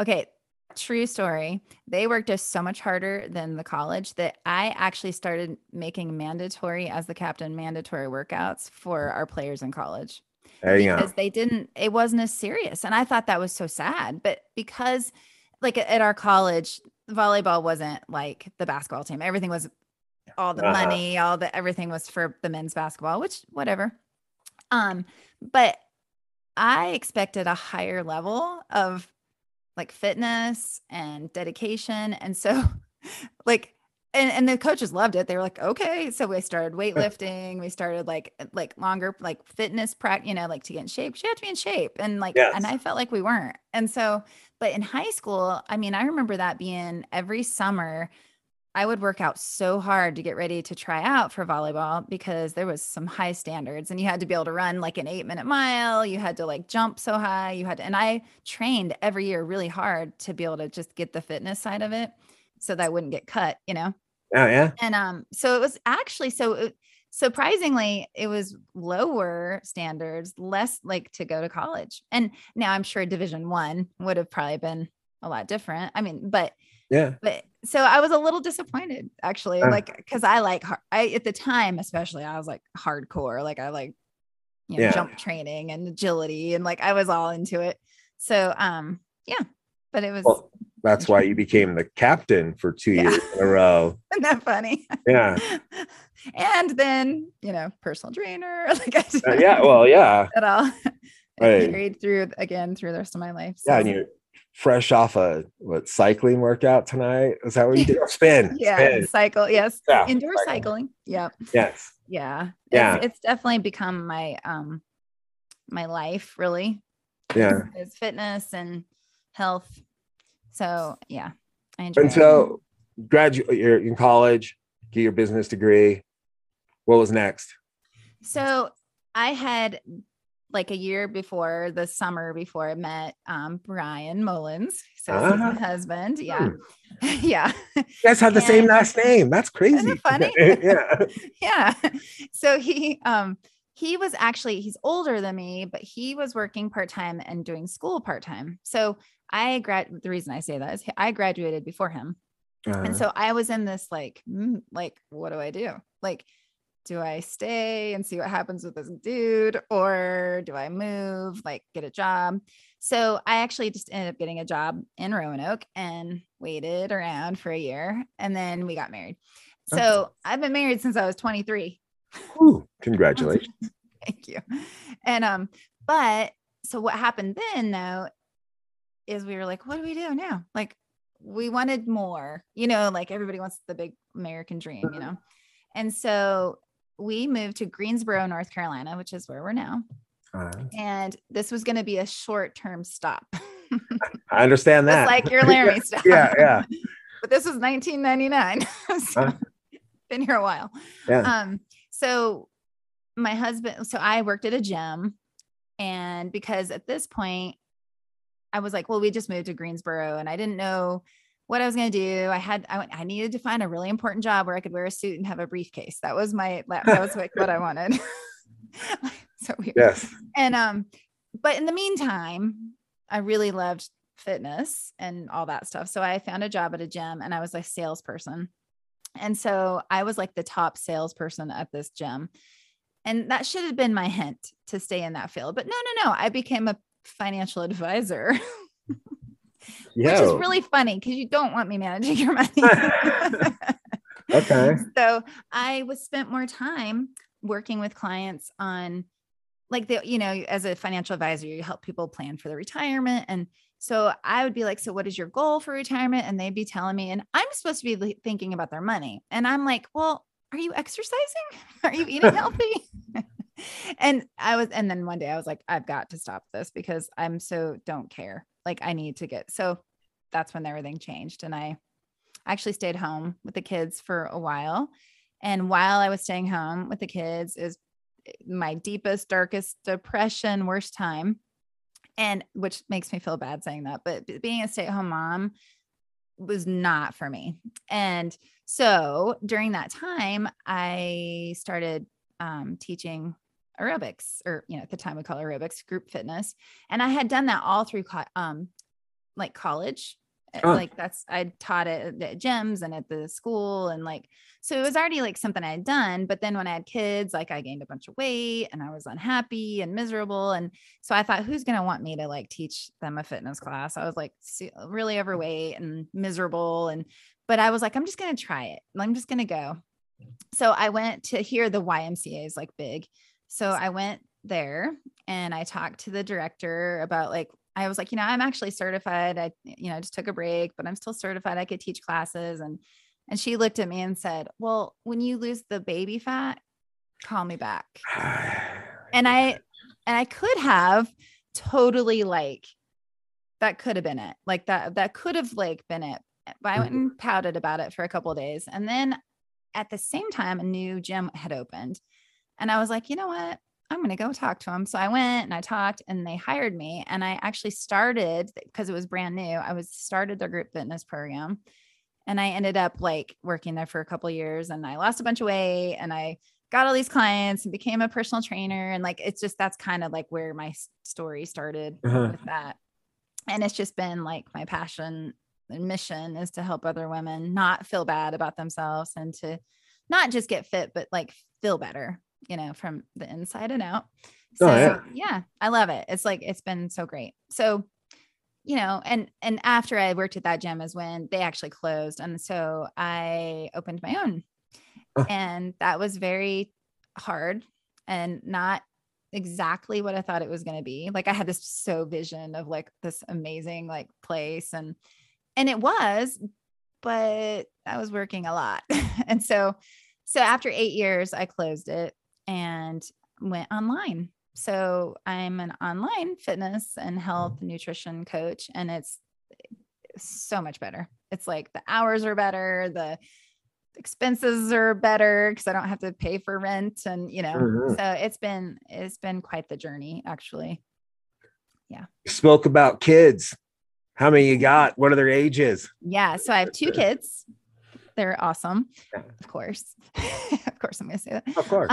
Okay, true story. They worked us so much harder than the college that I actually started making mandatory, as the captain, mandatory workouts for our players in college. There you go. Because it wasn't as serious. And I thought that was so sad. But because like at our college, volleyball wasn't like the basketball team. Everything was all the money, everything was for the men's basketball, which whatever. But I expected a higher level of like fitness and dedication. And so like, and the coaches loved it. They were like, okay. So we started weightlifting. We started like longer, like fitness practice, you know, like to get in shape, you have to be in shape. And like, and I felt like we weren't. And so, but in high school, I mean, I remember that being every summer, I would work out so hard to get ready to try out for volleyball because there was some high standards and you had to be able to run like an 8-minute mile. You had to like jump so high. And I trained every year really hard to be able to just get the fitness side of it so that I wouldn't get cut, you know? Oh yeah. And, so it was actually, surprisingly, it was lower standards, less like to go to college. And now I'm sure Division I would have probably been a lot different. I mean, but so I was a little disappointed actually, like, cause I at the time, especially I was like hardcore, like I like, you know, jump training and agility and like, I was all into it. So, but it was, well, that's why you became the captain for two years in a row. Isn't that funny? Yeah. And then, you know, personal trainer. Like I just at all. Right. I carried through again through the rest of my life. So. Yeah. And you're fresh off a cycling workout tonight. Is that what you did? Spin. Yeah. Spin. Cycle. Yes. Yeah, indoor cycling. Yeah. Yes. Yeah. Yeah. It's definitely become my, my life really. Yeah. It's fitness and health. So yeah, I enjoy it. So graduate, you're in college, get your business degree. What was next? So I had like a year before, the summer before I met Brian Mullins. So my husband. Yeah. Yeah. You guys have the same last name. That's crazy. Isn't it funny? Yeah. Yeah. So he was actually, he's older than me, but he was working part-time and doing school part-time. So the reason I say that is I graduated before him. And so I was in this like, what do I do? Like, do I stay and see what happens with this dude or do I move, like get a job? So I actually just ended up getting a job in Roanoke and waited around for a year. And then we got married. So I've been married since I was 23. Ooh, congratulations. Thank you. And, but so what happened then though, is we were like, what do we do now? Like we wanted more, you know, like everybody wants the big American dream, you know? And so we moved to Greensboro, North Carolina, which is where we're now. And this was going to be a short-term stop. I understand that. It's like your Laramie stuff. Yeah. Yeah. But this was 1999. So been here a while. Yeah. So my husband, so I worked at a gym and because at this point, I was like, well, we just moved to Greensboro and I didn't know what I was going to do. I needed to find a really important job where I could wear a suit and have a briefcase. That was like what I wanted. So weird. Yes. And, but in the meantime, I really loved fitness and all that stuff. So I found a job at a gym and I was a salesperson. And so I was like the top salesperson at this gym. And that should have been my hint to stay in that field, but no. I became a financial advisor, which is really funny because you don't want me managing your money. Okay. So I spent more time working with clients on like you know, as a financial advisor, you help people plan for their retirement. And so I would be like, so what is your goal for retirement? And they'd be telling me, and I'm supposed to be thinking about their money. And I'm like, well, are you exercising? Are you eating healthy? And then one day I was like, I've got to stop this because don't care. Like I need to so that's when everything changed. And I actually stayed home with the kids for a while. And while I was staying home with the kids is my deepest, darkest depression, worst time. And which makes me feel bad saying that, but being a stay-at-home mom was not for me. And so during that time I started teaching aerobics, or, you know, at the time we call aerobics, group fitness. And I had done that all through, like college, like I taught it at gyms and at the school. And like, so it was already like something I had done, but then when I had kids, like I gained a bunch of weight and I was unhappy and miserable. And so I thought, who's going to want me to like teach them a fitness class? I was like really overweight and miserable. But I was like, I'm just going to try it. I'm just going to go. So I went to here, the YMCA is like big. So I went there and I talked to the director about like, I was like, you know, I'm actually certified. I just took a break, but I'm still certified. I could teach classes. And she looked at me and said, well, when you lose the baby fat, call me back. And I could have totally like, that could have been it. Like that could have like been it. But I went and pouted about it for a couple of days. And then at the same time, a new gym had opened and I was like, you know what? I'm going to go talk to him. So I went and I talked and they hired me, and I actually started, because it was brand new, I started their group fitness program, and I ended up like working there for a couple of years, and I lost a bunch of weight and I got all these clients and became a personal trainer. And like, it's just, that's kind of like where my story started with that. And it's just been like my passion and mission is to help other women not feel bad about themselves and to not just get fit, but like feel better, you know, from the inside and out. So yeah, I love it. It's like, it's been so great. So, you know, and after I worked at that gym is when they actually closed. And so I opened my own, and that was very hard and not exactly what I thought it was going to be. Like I had this vision of like this amazing like place, and it was, but I was working a lot. And so after 8 years, I closed it and went online. So I'm an online fitness and health nutrition coach, and it's so much better. It's like the hours are better, the expenses are better, because I don't have to pay for rent, and you know, so it's been quite the journey, actually. Yeah. You spoke about kids. How many you got? What are their ages? Yeah. So I have 2 kids. They're awesome. Of course. I'm going to say that. Of course.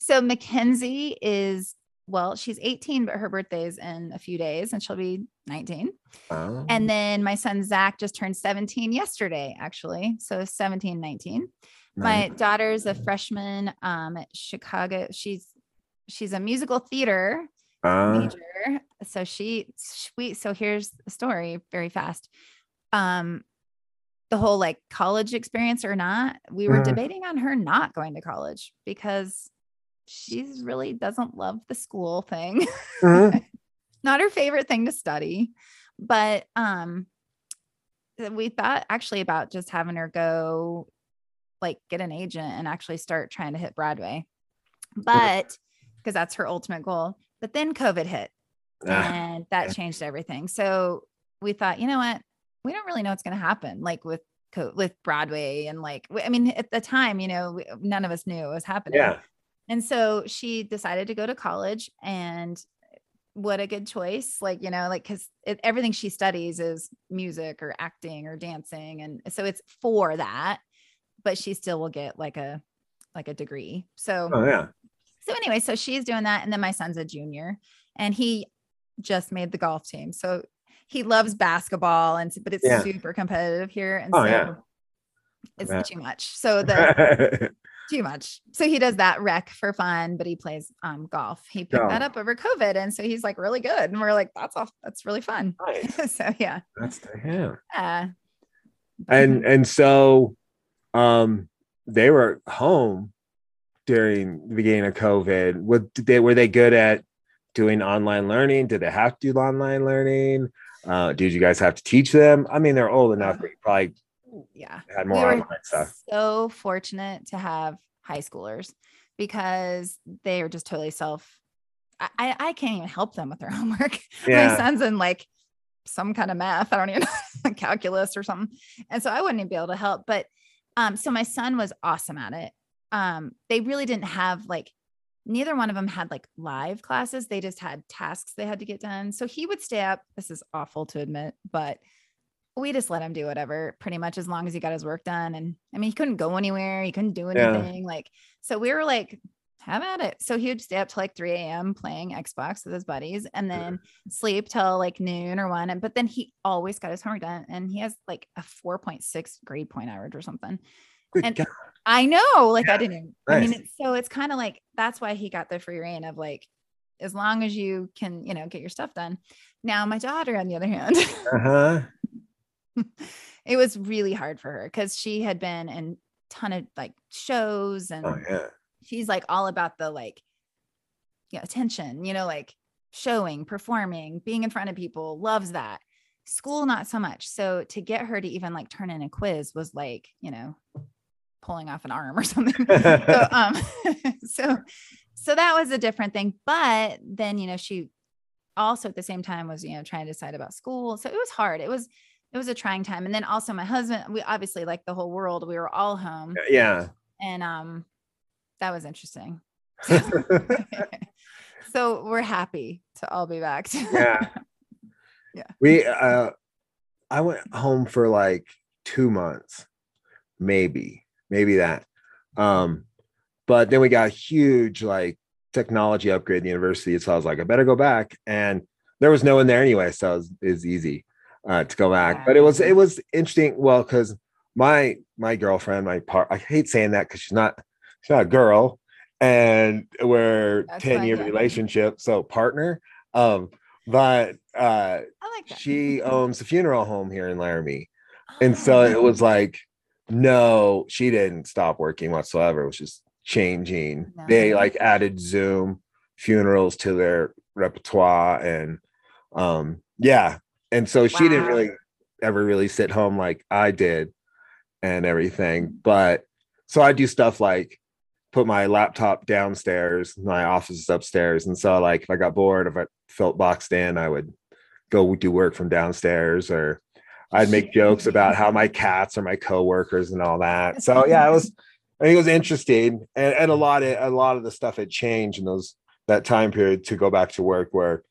So Mackenzie is, well, she's 18, but her birthday's in a few days and she'll be 19. And then my son, Zach, just turned 17 yesterday, actually. So 17, 19. My daughter's a freshman at Chicago. She's a musical theater major. So so here's the story very fast. The whole like college experience or not, we were debating on her not going to college because she really doesn't love the school thing. Not her favorite thing to study, but we thought actually about just having her go like get an agent and actually start trying to hit Broadway, but because that's her ultimate goal. But then COVID hit and that changed everything. So we thought, you know what? We don't really know what's going to happen, like with Broadway, and like, I mean, at the time, you know, none of us knew it was happening. Yeah. And so she decided to go to college, and what a good choice. Like, you know, like, cause everything she studies is music or acting or dancing. And so it's for that, but she still will get like a degree. So, so anyway, so she's doing that. And then my son's a junior and he just made the golf team. So he loves basketball, but it's super competitive here. And it's too much. So too much. So he does that rec for fun, but he plays golf. He picked that up over COVID. And so he's like really good. And we're like, that's really fun. Nice. So yeah. That's to him. And so they were home during the beginning of COVID. Were they good at doing online learning? Did they have to do online learning? Did you guys have to teach them? I mean, they're old enough, but you probably had more online stuff. So fortunate to have high schoolers because they are just totally I can't even help them with their homework. My son's in like some kind of math. I don't even know, calculus or something. And so I wouldn't even be able to help. But so my son was awesome at it. They really didn't have neither one of them had like live classes. They just had tasks they had to get done. So he would stay up. This is awful to admit, but we just let him do whatever, pretty much as long as he got his work done. And I mean, he couldn't go anywhere. He couldn't do anything. Like, so we were like, have at it. So he would stay up till like 3 a.m. playing Xbox with his buddies and then sleep till like noon or 1. But then he always got his homework done, and he has like a 4.6 grade point average or something. Good God. I know, I didn't. Nice. I mean, it's kind of like, that's why he got the free reign of like, as long as you can, you know, get your stuff done. Now my daughter, on the other hand, it was really hard for her because she had been in a ton of like shows, and she's like all about the attention, you know, like showing, performing, being in front of people, loves that. School, not so much. So to get her to even like turn in a quiz was like, you know, pulling off an arm or something. So that was a different thing. But then, you know, she also at the same time was, you know, trying to decide about school. So it was hard. It was it was a trying time. And then also my husband, we obviously, like the whole world, we were all home. Yeah. And that was interesting. So we're happy to all be back. Yeah. Yeah. We, I went home for like 2 months, maybe that. But then we got a huge like technology upgrade at the university. So I was like, I better go back. And there was no one there anyway. So it was easy to go back, but it was interesting. Well, cause my girlfriend, I hate saying that cause she's not a girl and we're 10-year relationship. So partner, but I like that. She owns a funeral home here in Laramie. And so it was like, no, she didn't stop working whatsoever. It was just changing. No. They like added Zoom funerals to their repertoire. And and so she didn't really ever really sit home like I did and everything. But so I do stuff like put my laptop downstairs, my office is upstairs. And so like if I got bored, if I felt boxed in, I would go do work from downstairs, or I'd make jokes about how my cats are my coworkers and all that. So yeah, it was interesting. And a lot of the stuff had changed in that time period to go back to work where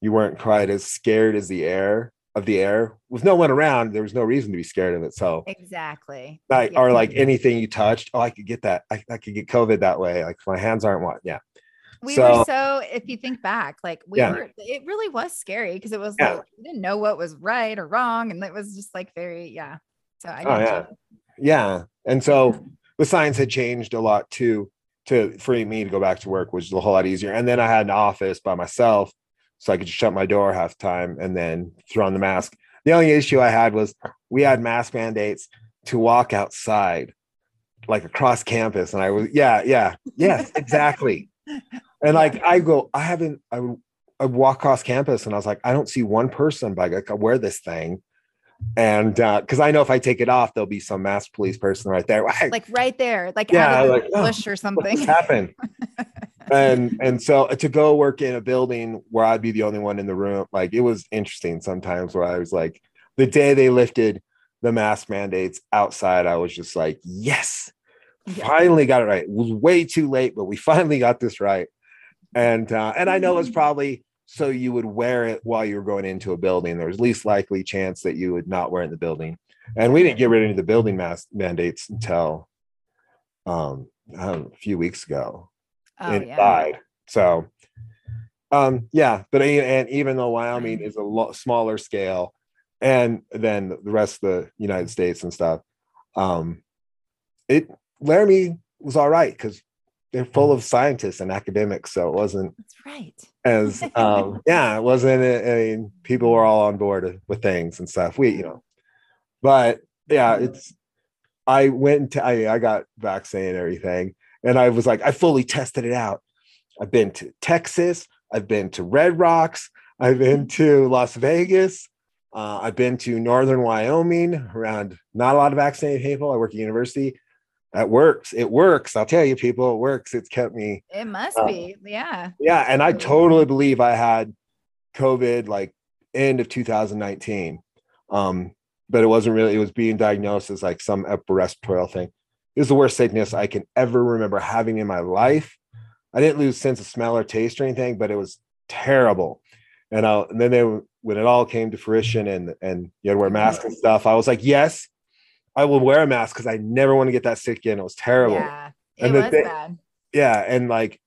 you weren't quite as scared as the air with no one around. There was no reason to be scared of it. So exactly. Like, yeah. Or like anything you touched. Oh, I could get that. I could get COVID that way. Like my hands aren't what. Yeah. We were, if you think back, like we were, it really was scary because it was like, we didn't know what was right or wrong. And it was just like very. So I got you. Yeah. And so the science had changed a lot too, to free me to go back to work, which is a whole lot easier. And then I had an office by myself, so I could just shut my door half the time and then throw on the mask. The only issue I had was we had mask mandates to walk outside, like across campus. And I was, yes, exactly. And like, I walk across campus and I was like, I don't see one person, but I wear this thing. And, cause I know if I take it off, there'll be some masked police person right there. Like right there, like, yeah, out of like, bush or something. What happened? And so to go work in a building where I'd be the only one in the room, like it was interesting sometimes where I was like, the day they lifted the mask mandates outside, I was just like, yes. Yeah. Finally got it right. It was way too late, but we finally got this right. And I know it's probably so you would wear it while you were going into a building. There was least likely chance that you would not wear it in the building. And we didn't get rid of the building mask mandates until a few weeks ago. Inside. So but even though Wyoming is a smaller scale and then the rest of the United States and stuff, Laramie was all right because they're full of scientists and academics, so it wasn't as it wasn't people were all on board with things and stuff. I got vaccinated and everything, and I was like, I fully tested it out. I've been to Texas, I've been to Red Rocks, I've been to Las Vegas. I've been to northern Wyoming around not a lot of vaccinated people. I work at university. That works. It works. I'll tell you, people, it works. It's kept me. It must be. Yeah. Yeah. And I totally believe I had COVID like end of 2019. But it wasn't really, it was being diagnosed as like some upper respiratory thing. It was the worst sickness I can ever remember having in my life. I didn't lose sense of smell or taste or anything, but it was terrible. And then when it all came to fruition and you had to wear masks and stuff, I was like, yes, I will wear a mask because I never want to get that sick again. It was terrible. Yeah, it was bad. Yeah. And like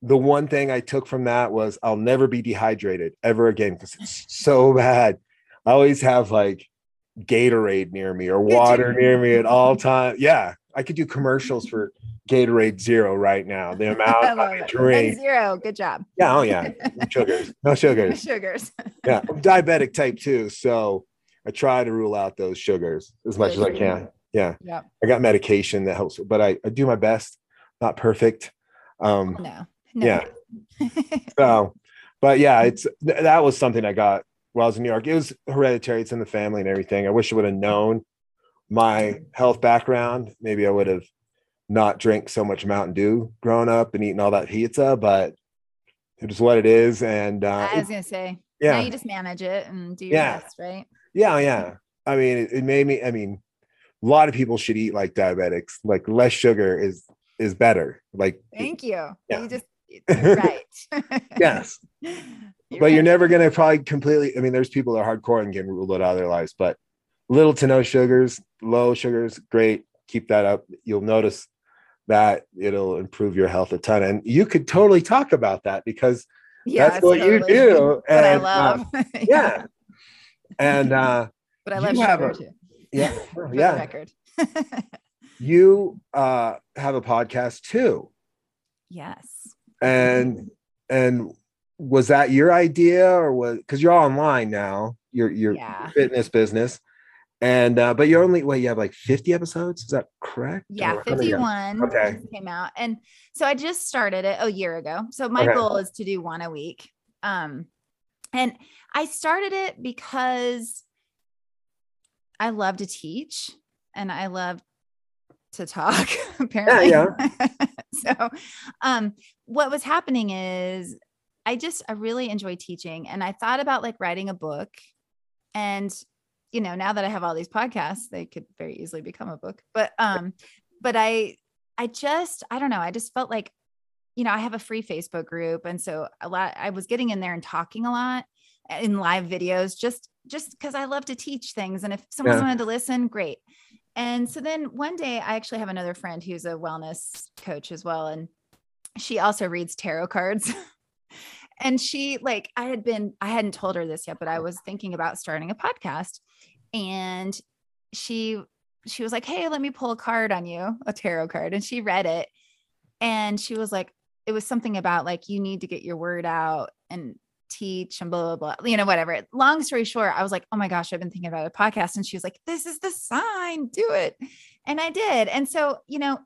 the one thing I took from that was I'll never be dehydrated ever again because it's so bad. I always have like Gatorade near me or water near me at all times. Yeah. I could do commercials for Gatorade Zero right now. The amount I drink. Zero. Good job. Yeah. Oh, yeah. No sugars. Yeah. I'm diabetic type 2. So I try to rule out those sugars as much as I can. Yeah. Yep. I got medication that helps, but I do my best. Not perfect. No. Yeah. So, but yeah, that was something I got while I was in New York. It was hereditary. It's in the family and everything. I wish I would have known my health background. Maybe I would have not drank so much Mountain Dew growing up and eating all that pizza, but it is what it is. And I was going to say, yeah, now you just manage it and do your best, right? Yeah. I mean, it made me, I mean, a lot of people should eat like diabetics, like less sugar is better. Like, thank you. Yeah. You just, right. Yes. You're never going to probably completely, I mean, there's people that are hardcore and can rule it out of their lives, but little to no sugars, low sugars, great. Keep that up. You'll notice that it'll improve your health a ton. And you could totally talk about that because that's what totally. You do. And I love. Yeah. And, but I love sugar too. Yeah. Yeah. Record. You have a podcast too. Yes. And was that your idea or was, cause you're all online now, your fitness business. And, but you're only, you have like 50 episodes. Is that correct? Yeah. Or 51 came out. And so I just started it a year ago. So my goal is to do one a week. And I started it because I love to teach and I love to talk apparently. Yeah. So, what was happening is I really enjoy teaching. And I thought about like writing a book and, you know, now that I have all these podcasts, they could very easily become a book, but I don't know. I just felt like, you know, I have a free Facebook group. And so I was getting in there and talking a lot in live videos, just cause I love to teach things. And if someone wanted to listen, great. And so then one day I actually have another friend who's a wellness coach as well. And she also reads tarot cards. And she I hadn't told her this yet, but I was thinking about starting a podcast and she was like, hey, let me pull a card on you, a tarot card. And she read it and she was like, it was something about like, you need to get your word out and teach and blah, blah, blah, you know, whatever. Long story short, I was like, oh my gosh, I've been thinking about a podcast. And she was like, this is the sign, do it. And I did. And so, you know,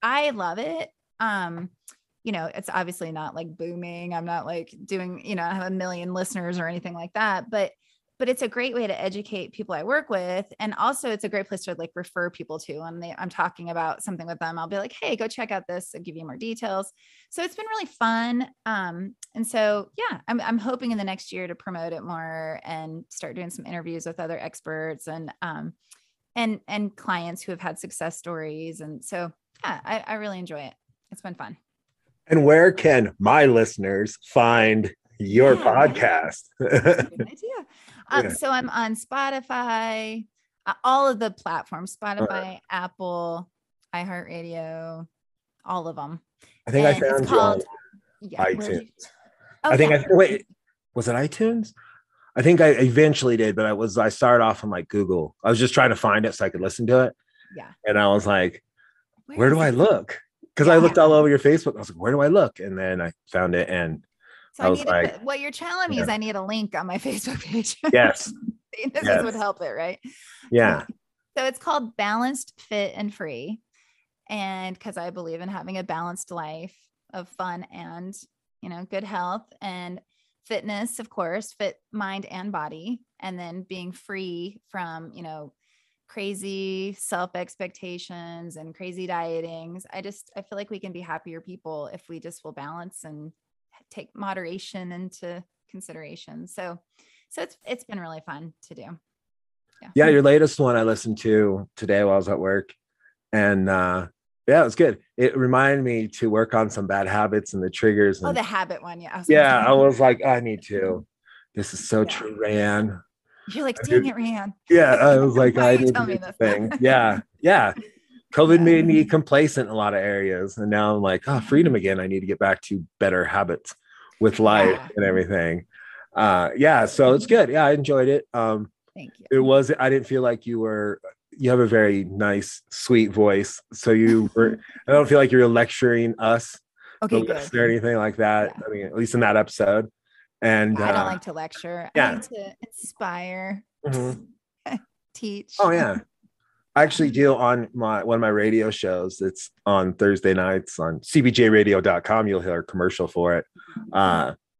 I love it. You know, it's obviously not like booming. I'm not like doing, you know, I have 1 million listeners or anything like that, but it's a great way to educate people I work with. And also it's a great place to like refer people to when I'm talking about something with them. I'll be like, hey, go check out this. I'll give you more details. So it's been really fun. And so, yeah, I'm hoping in the next year to promote it more and start doing some interviews with other experts and clients who have had success stories. And so, yeah, I really enjoy it. It's been fun. And where can my listeners find your podcast? That's a good idea. So I'm on Spotify, all of the platforms, Apple, iHeartRadio, all of them. I think I found you on iTunes. I think wait, was it iTunes? I think I eventually did, but I started off on like Google. I was just trying to find it so I could listen to it. Yeah. And I was like, where do I look? Because I looked all over your Facebook. I was like, where do I look? And then I found it. And so I was like, what you're telling me is I need a link on my Facebook page. Yes. This would help it, right? Yeah. So it's called Balanced Fit and Free. And because I believe in having a balanced life of fun and, you know, good health and fitness, of course, fit mind and body. And then being free from, you know, crazy self-expectations and crazy dietings. I feel like we can be happier people if we just will balance and take moderation into consideration. So it's been really fun to do. Yeah. Your latest one I listened to today while I was at work and, it was good. It reminded me to work on some bad habits and the triggers. And, the habit one. Yeah. I was like, I need to, this is so true, Rae Anne. You're like, dang it, Rae Anne. Yeah, I was like, I didn't tell me this thing. Yeah, yeah. COVID made me complacent in a lot of areas. And now I'm like, freedom again. I need to get back to better habits with life and everything. So it's good. Yeah, I enjoyed it. Thank you. I didn't feel like you have a very nice, sweet voice. So I don't feel like you were lecturing us or anything like that. Yeah. I mean, at least in that episode. And I don't like to lecture. Yeah. I like to inspire, teach. Oh yeah. I actually do on one of my radio shows. It's on Thursday nights on CBJradio.com. You'll hear a commercial for it.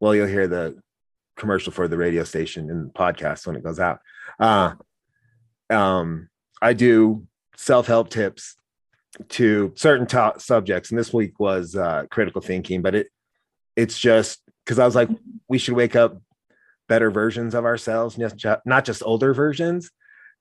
You'll hear the commercial for the radio station in the podcast when it goes out. I do self-help tips to certain subjects. And this week was critical thinking, but it's just, because I was like, we should wake up better versions of ourselves, not just older versions.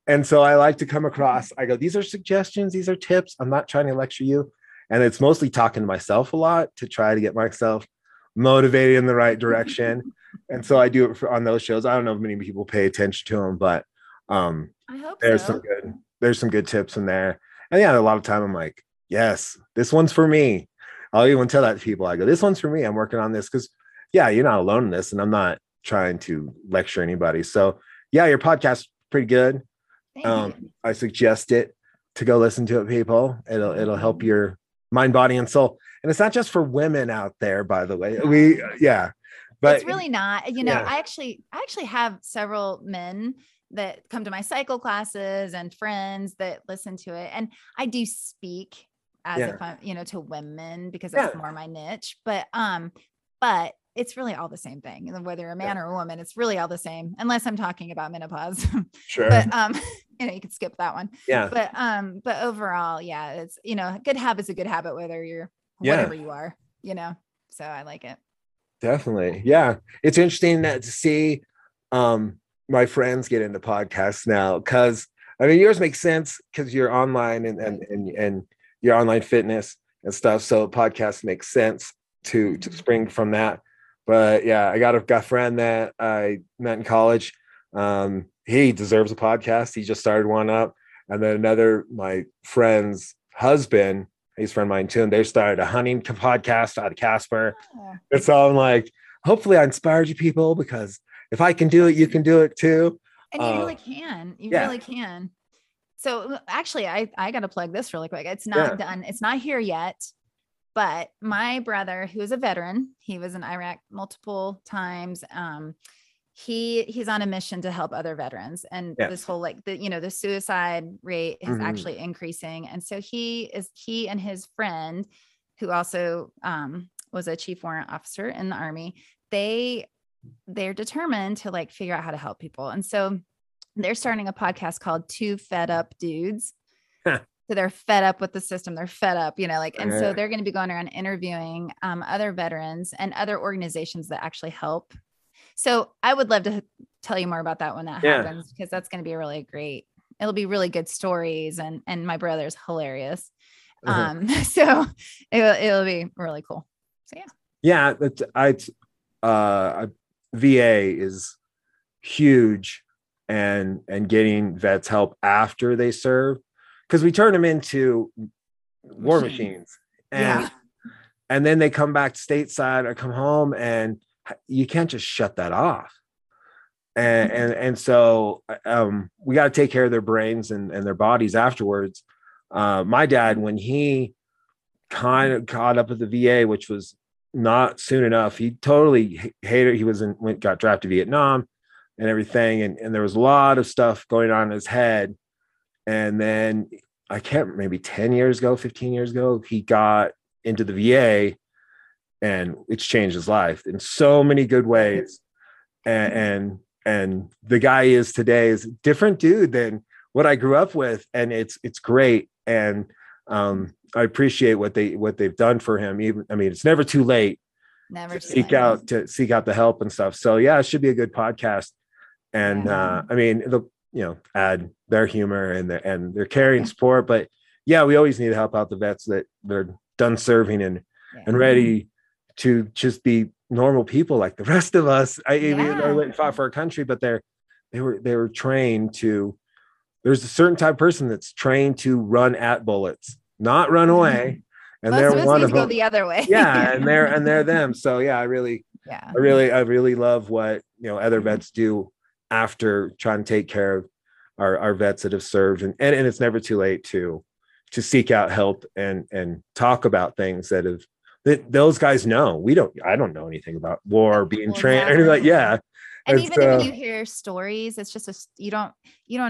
And so I like to come across, I go, these are suggestions, these are tips. I'm not trying to lecture you. And it's mostly talking to myself a lot to try to get myself motivated in the right direction. And so I do it on those shows. I don't know if many people pay attention to them, but I hope there's some good tips in there. And yeah, a lot of time I'm like, yes, this one's for me. I'll even tell that to people. I go, this one's for me. I'm working on this because, yeah, you're not alone in this, and I'm not trying to lecture anybody. So yeah, your podcast is pretty good. I suggest it to go listen to it, people. It'll help your mind, body, and soul. And it's not just for women out there, by the way. But it's really not, yeah. I actually have several men that come to my cycle classes and friends that listen to it. And I do speak as if I'm, to women because that's more my niche, but it's really all the same thing. Whether a man or a woman, it's really all the same, unless I'm talking about menopause. Sure. But, you can skip that one. Yeah. But overall, it's, good habit's a good habit, whether you're whatever you are, so I like it. Definitely. Yeah. It's interesting to see, my friends get into podcasts now. Cause I mean, yours makes sense cause you're online and your online fitness and stuff. So podcasts make sense to spring from that. But yeah, I got a friend that I met in college. He deserves a podcast. He just started one up. And then my friend's husband, he's a friend of mine too. And they started a hunting podcast out of Casper. Yeah. And so I'm like, hopefully I inspired you people, because if I can do it, you can do it too. And you really can. You really can. So actually I got to plug this really quick. It's not done. It's not here yet. But my brother, who is a veteran, he was in Iraq multiple times. He's on a mission to help other veterans, and this whole, the suicide rate is actually increasing. And so he and his friend, who also was a chief warrant officer in the Army, they're determined to figure out how to help people. And so they're starting a podcast called Two Fed Up Dudes. So they're fed up with the system. They're fed up, and so they're going to be going around interviewing other veterans and other organizations that actually help. So I would love to tell you more about that when that happens, because that's going to be it'll be really good stories. And my brother's hilarious. So it'll be really cool. So yeah. VA is huge and getting vets help after they serve, because we turn them into war machines and then they come back stateside or come home, and you can't just shut that off. And so we got to take care of their brains and their bodies afterwards. My dad, when he kind of caught up with the VA, which was not soon enough, he totally hated it. He got drafted to Vietnam and everything. And there was a lot of stuff going on in his head. And then I can't, maybe 15 years ago, he got into the VA, and it's changed his life in so many good ways. And the guy is today a different dude than what I grew up with. And it's great. And I appreciate what they've done for him. It's never too late to seek out the help and stuff. So yeah, it should be a good podcast. And it'll, add their humor and their caring support. But yeah, we always need to help out the vets that they're done serving and ready to just be normal people like the rest of us. They went and fought for our country, but they were trained to. There's a certain type of person that's trained to run at bullets, not run away. And well, they're one of them. Go the other way. Yeah, and they're them. So yeah, I really love what other vets do after trying to take care of our vets that have served, and it's never too late to seek out help and talk about things that those guys know. I don't know anything about war, being trained, or And even when you hear stories, it's just you don't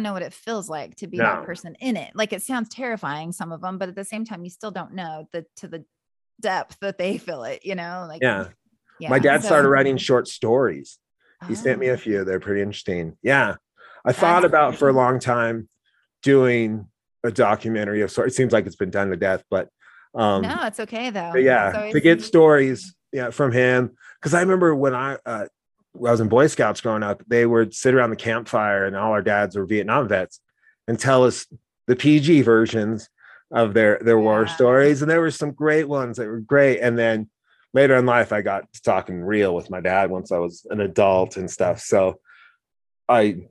know what it feels like to be that person in it. Like, it sounds terrifying, some of them, but at the same time, you still don't know to the depth that they feel it. My dad started writing short stories. He sent me a few. They're pretty interesting. Yeah. I thought about for a long time doing a documentary of sorts. It seems like it's been done to death, but no, it's okay though. Yeah, to get stories from him, because I remember when I was in Boy Scouts growing up, they would sit around the campfire, and all our dads were Vietnam vets, and tell us the PG versions of their war stories. And there were some great ones that were great. And then later in life, I got to talking real with my dad once I was an adult and stuff. So I'm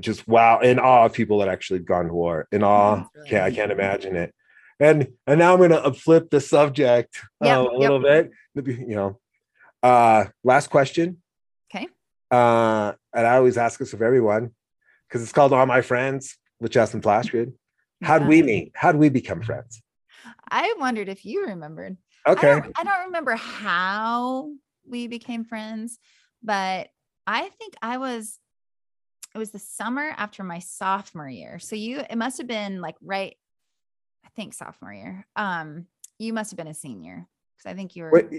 just in awe of people that actually gone to war. In awe. Really I can't imagine it. And now I'm going to flip the subject little bit. You know, last question. Okay. And I always ask this of everyone because it's called All My Friends with Justin Flaskerud. How'd we meet? How'd we become friends? I wondered if you remembered. Okay. I don't remember how we became friends, but I think it was the summer after my sophomore year. So it must've been like, right. I think sophomore year. You must've been a senior. Cause I think you were.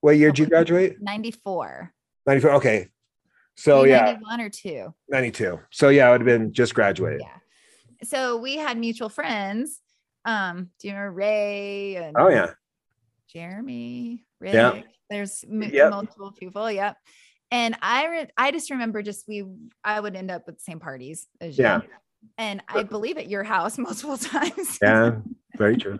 What year did you graduate? 94. 94. Okay. So 91 or two. 92. So I would have been just graduated. Yeah. So we had mutual friends. Do you remember Rae? And Jeremy, Rick. Yep. There's multiple people. Yep. And I just remember I would end up at the same parties as you. And I believe at your house multiple times. Yeah, very true.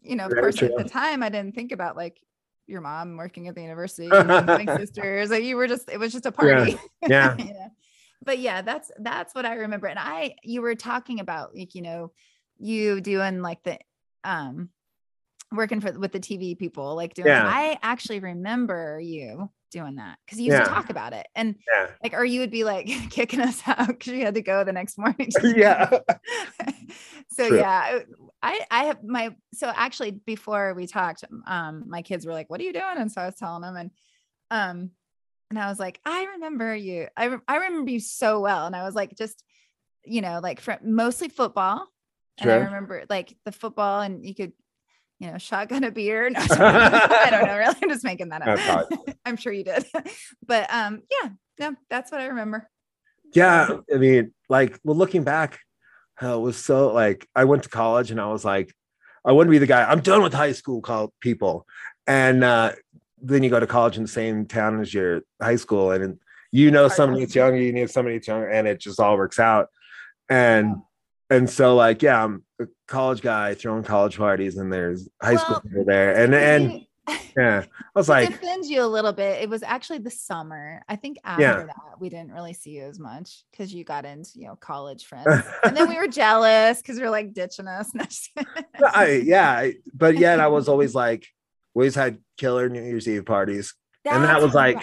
You know, of course, at the time I didn't think about like your mom working at the university, and sisters. Like it was just a party. Yeah. You know? But that's what I remember. And you were talking about, like, you know, you doing like the, working with the TV people, like doing, I actually remember you doing that. Cause you used to talk about it and like, or you would be like kicking us out cause you had to go the next morning. So true. So actually before we talked, my kids were like, what are you doing? And so I was telling them and I was like, I remember you. I remember you so well. And I was like, just, you know, like mostly football. And I remember like the football and you could, you know, shotgun a beer. No, I don't know. Really, I'm just making that up. I'm sure you did. But that's what I remember. Yeah. I mean, like, well, looking back, it was so like, I went to college and I was like, I wouldn't be the guy. I'm done with high school people. And, then you go to college in the same town as your high school and you know somebody that's younger, and it just all works out. And so like, I'm a college guy throwing college parties and there's high school people there. And I was like, it offends you a little bit. It was actually the summer. I think after that, we didn't really see you as much because you got into, you know, college friends. And then we were jealous because we were like ditching us. But yet I was always like, we always had killer New Year's Eve parties. And that was like,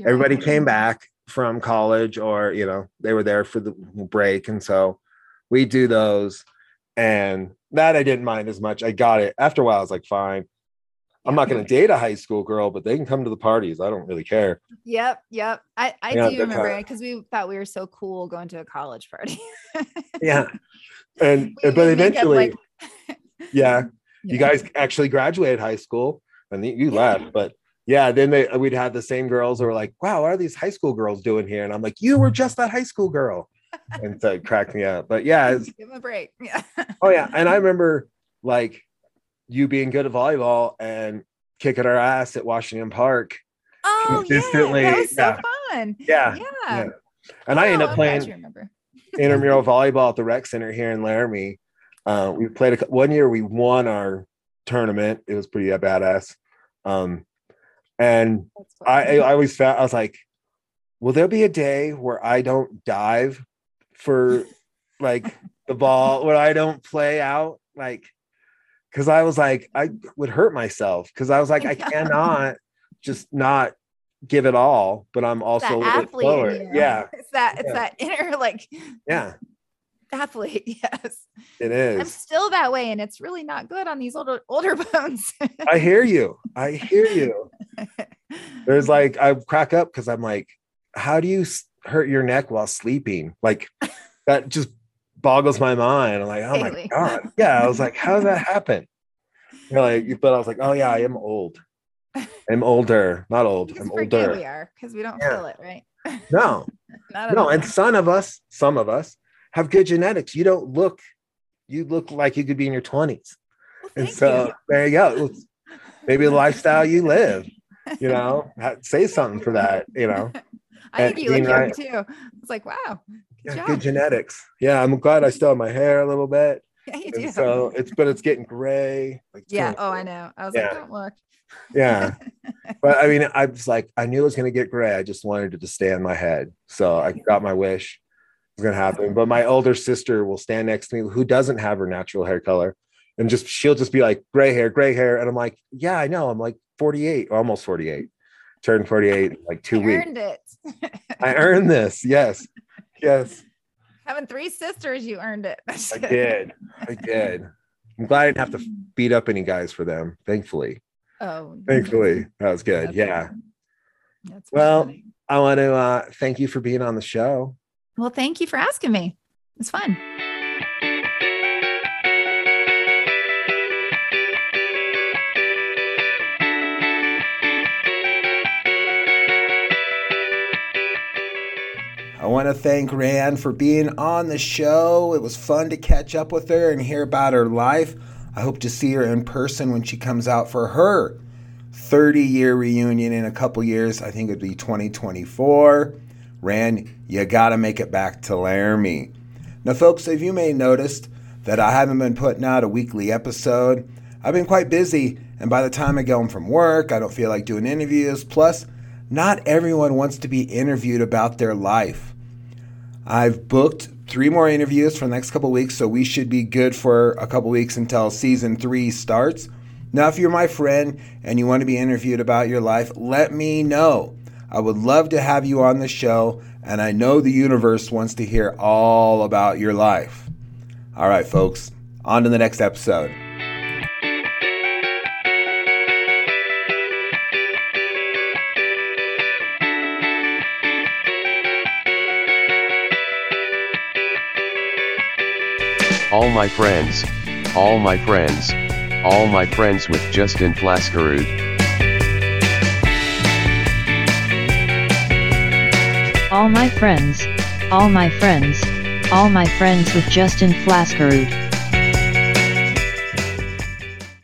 everybody came back from college or, you know, they were there for the break. And so we do those and that I didn't mind as much. I got it. After a while, I was like, fine, I'm not going to date a high school girl, but they can come to the parties. I don't really care. Yep. I do remember it because we thought we were so cool going to a college party. But eventually, you guys actually graduated high school and you left, but then we'd have the same girls who were like, wow, what are these high school girls doing here? And I'm like, you were just that high school girl. And so it cracked me up, but give them a break. And I remember like you being good at volleyball and kicking our ass at Washington Park. Consistently. That was so fun. Yeah. And I ended up playing intramural volleyball at the rec center here in Laramie. We played one year. We won our tournament. It was pretty badass. And I always felt, I was like, will there be a day where I don't dive for like the ball, where I don't play out? Like, cause I was like, I would hurt myself. Cause I was like, I cannot just not give it all, but I'm also a little bit lower. It's that inner, like, athlete. Yes, it is. I'm still that way and it's really not good on these older bones. I hear you. There's like, I crack up because I'm like, how do you hurt your neck while sleeping? Like that just boggles my mind. I'm like, oh my God. I was like, how does that happen? You know, like, but I was like, oh yeah, I am old. I'm older, not old. I'm older. We are because we don't feel it, right? No, no. And some of us have good genetics. You look like you could be in your 20s. Well, and so there you go. Maybe the lifestyle you live, you know, say something for that, you know. I think you look young too. It's like, wow. Yeah, good genetics. Yeah, I'm glad I still have my hair a little bit. Yeah, you do. So it's getting gray. Like, yeah. Oh, I know. I was like, don't look. Yeah. But I mean, I was like, I knew it was going to get gray. I just wanted it to stay on my head. So I got my wish. It's going to happen. But my older sister will stand next to me who doesn't have her natural hair color. And she'll just be like, gray hair. And I'm like, yeah, I know. I'm like 48, almost 48. Turned 48 in like 2 weeks. Earned it. I earned this. Yes. Yes. Having three sisters, you earned it. I did. I'm glad I didn't have to beat up any guys for them. Thankfully. Oh, thankfully. That was good. Okay. Yeah. That's well, funny. I want to thank you for being on the show. Well, thank you for asking me. It's fun. I want to thank Rae Anne for being on the show. It was fun to catch up with her and hear about her life. I hope to see her in person when she comes out for her 30-year reunion in a couple years. I think it would be 2024. Rae Anne, you got to make it back to Laramie. Now, folks, if you may noticed that I haven't been putting out a weekly episode, I've been quite busy. And by the time I get home from work, I don't feel like doing interviews. Plus, not everyone wants to be interviewed about their life. I've booked 3 more interviews for the next couple weeks, so we should be good for a couple weeks until season 3 starts. Now, if you're my friend and you want to be interviewed about your life, let me know. I would love to have you on the show, and I know the universe wants to hear all about your life. All right, folks, on to the next episode. All my friends with Justin Flaskerud. All my friends with Justin Flaskerud.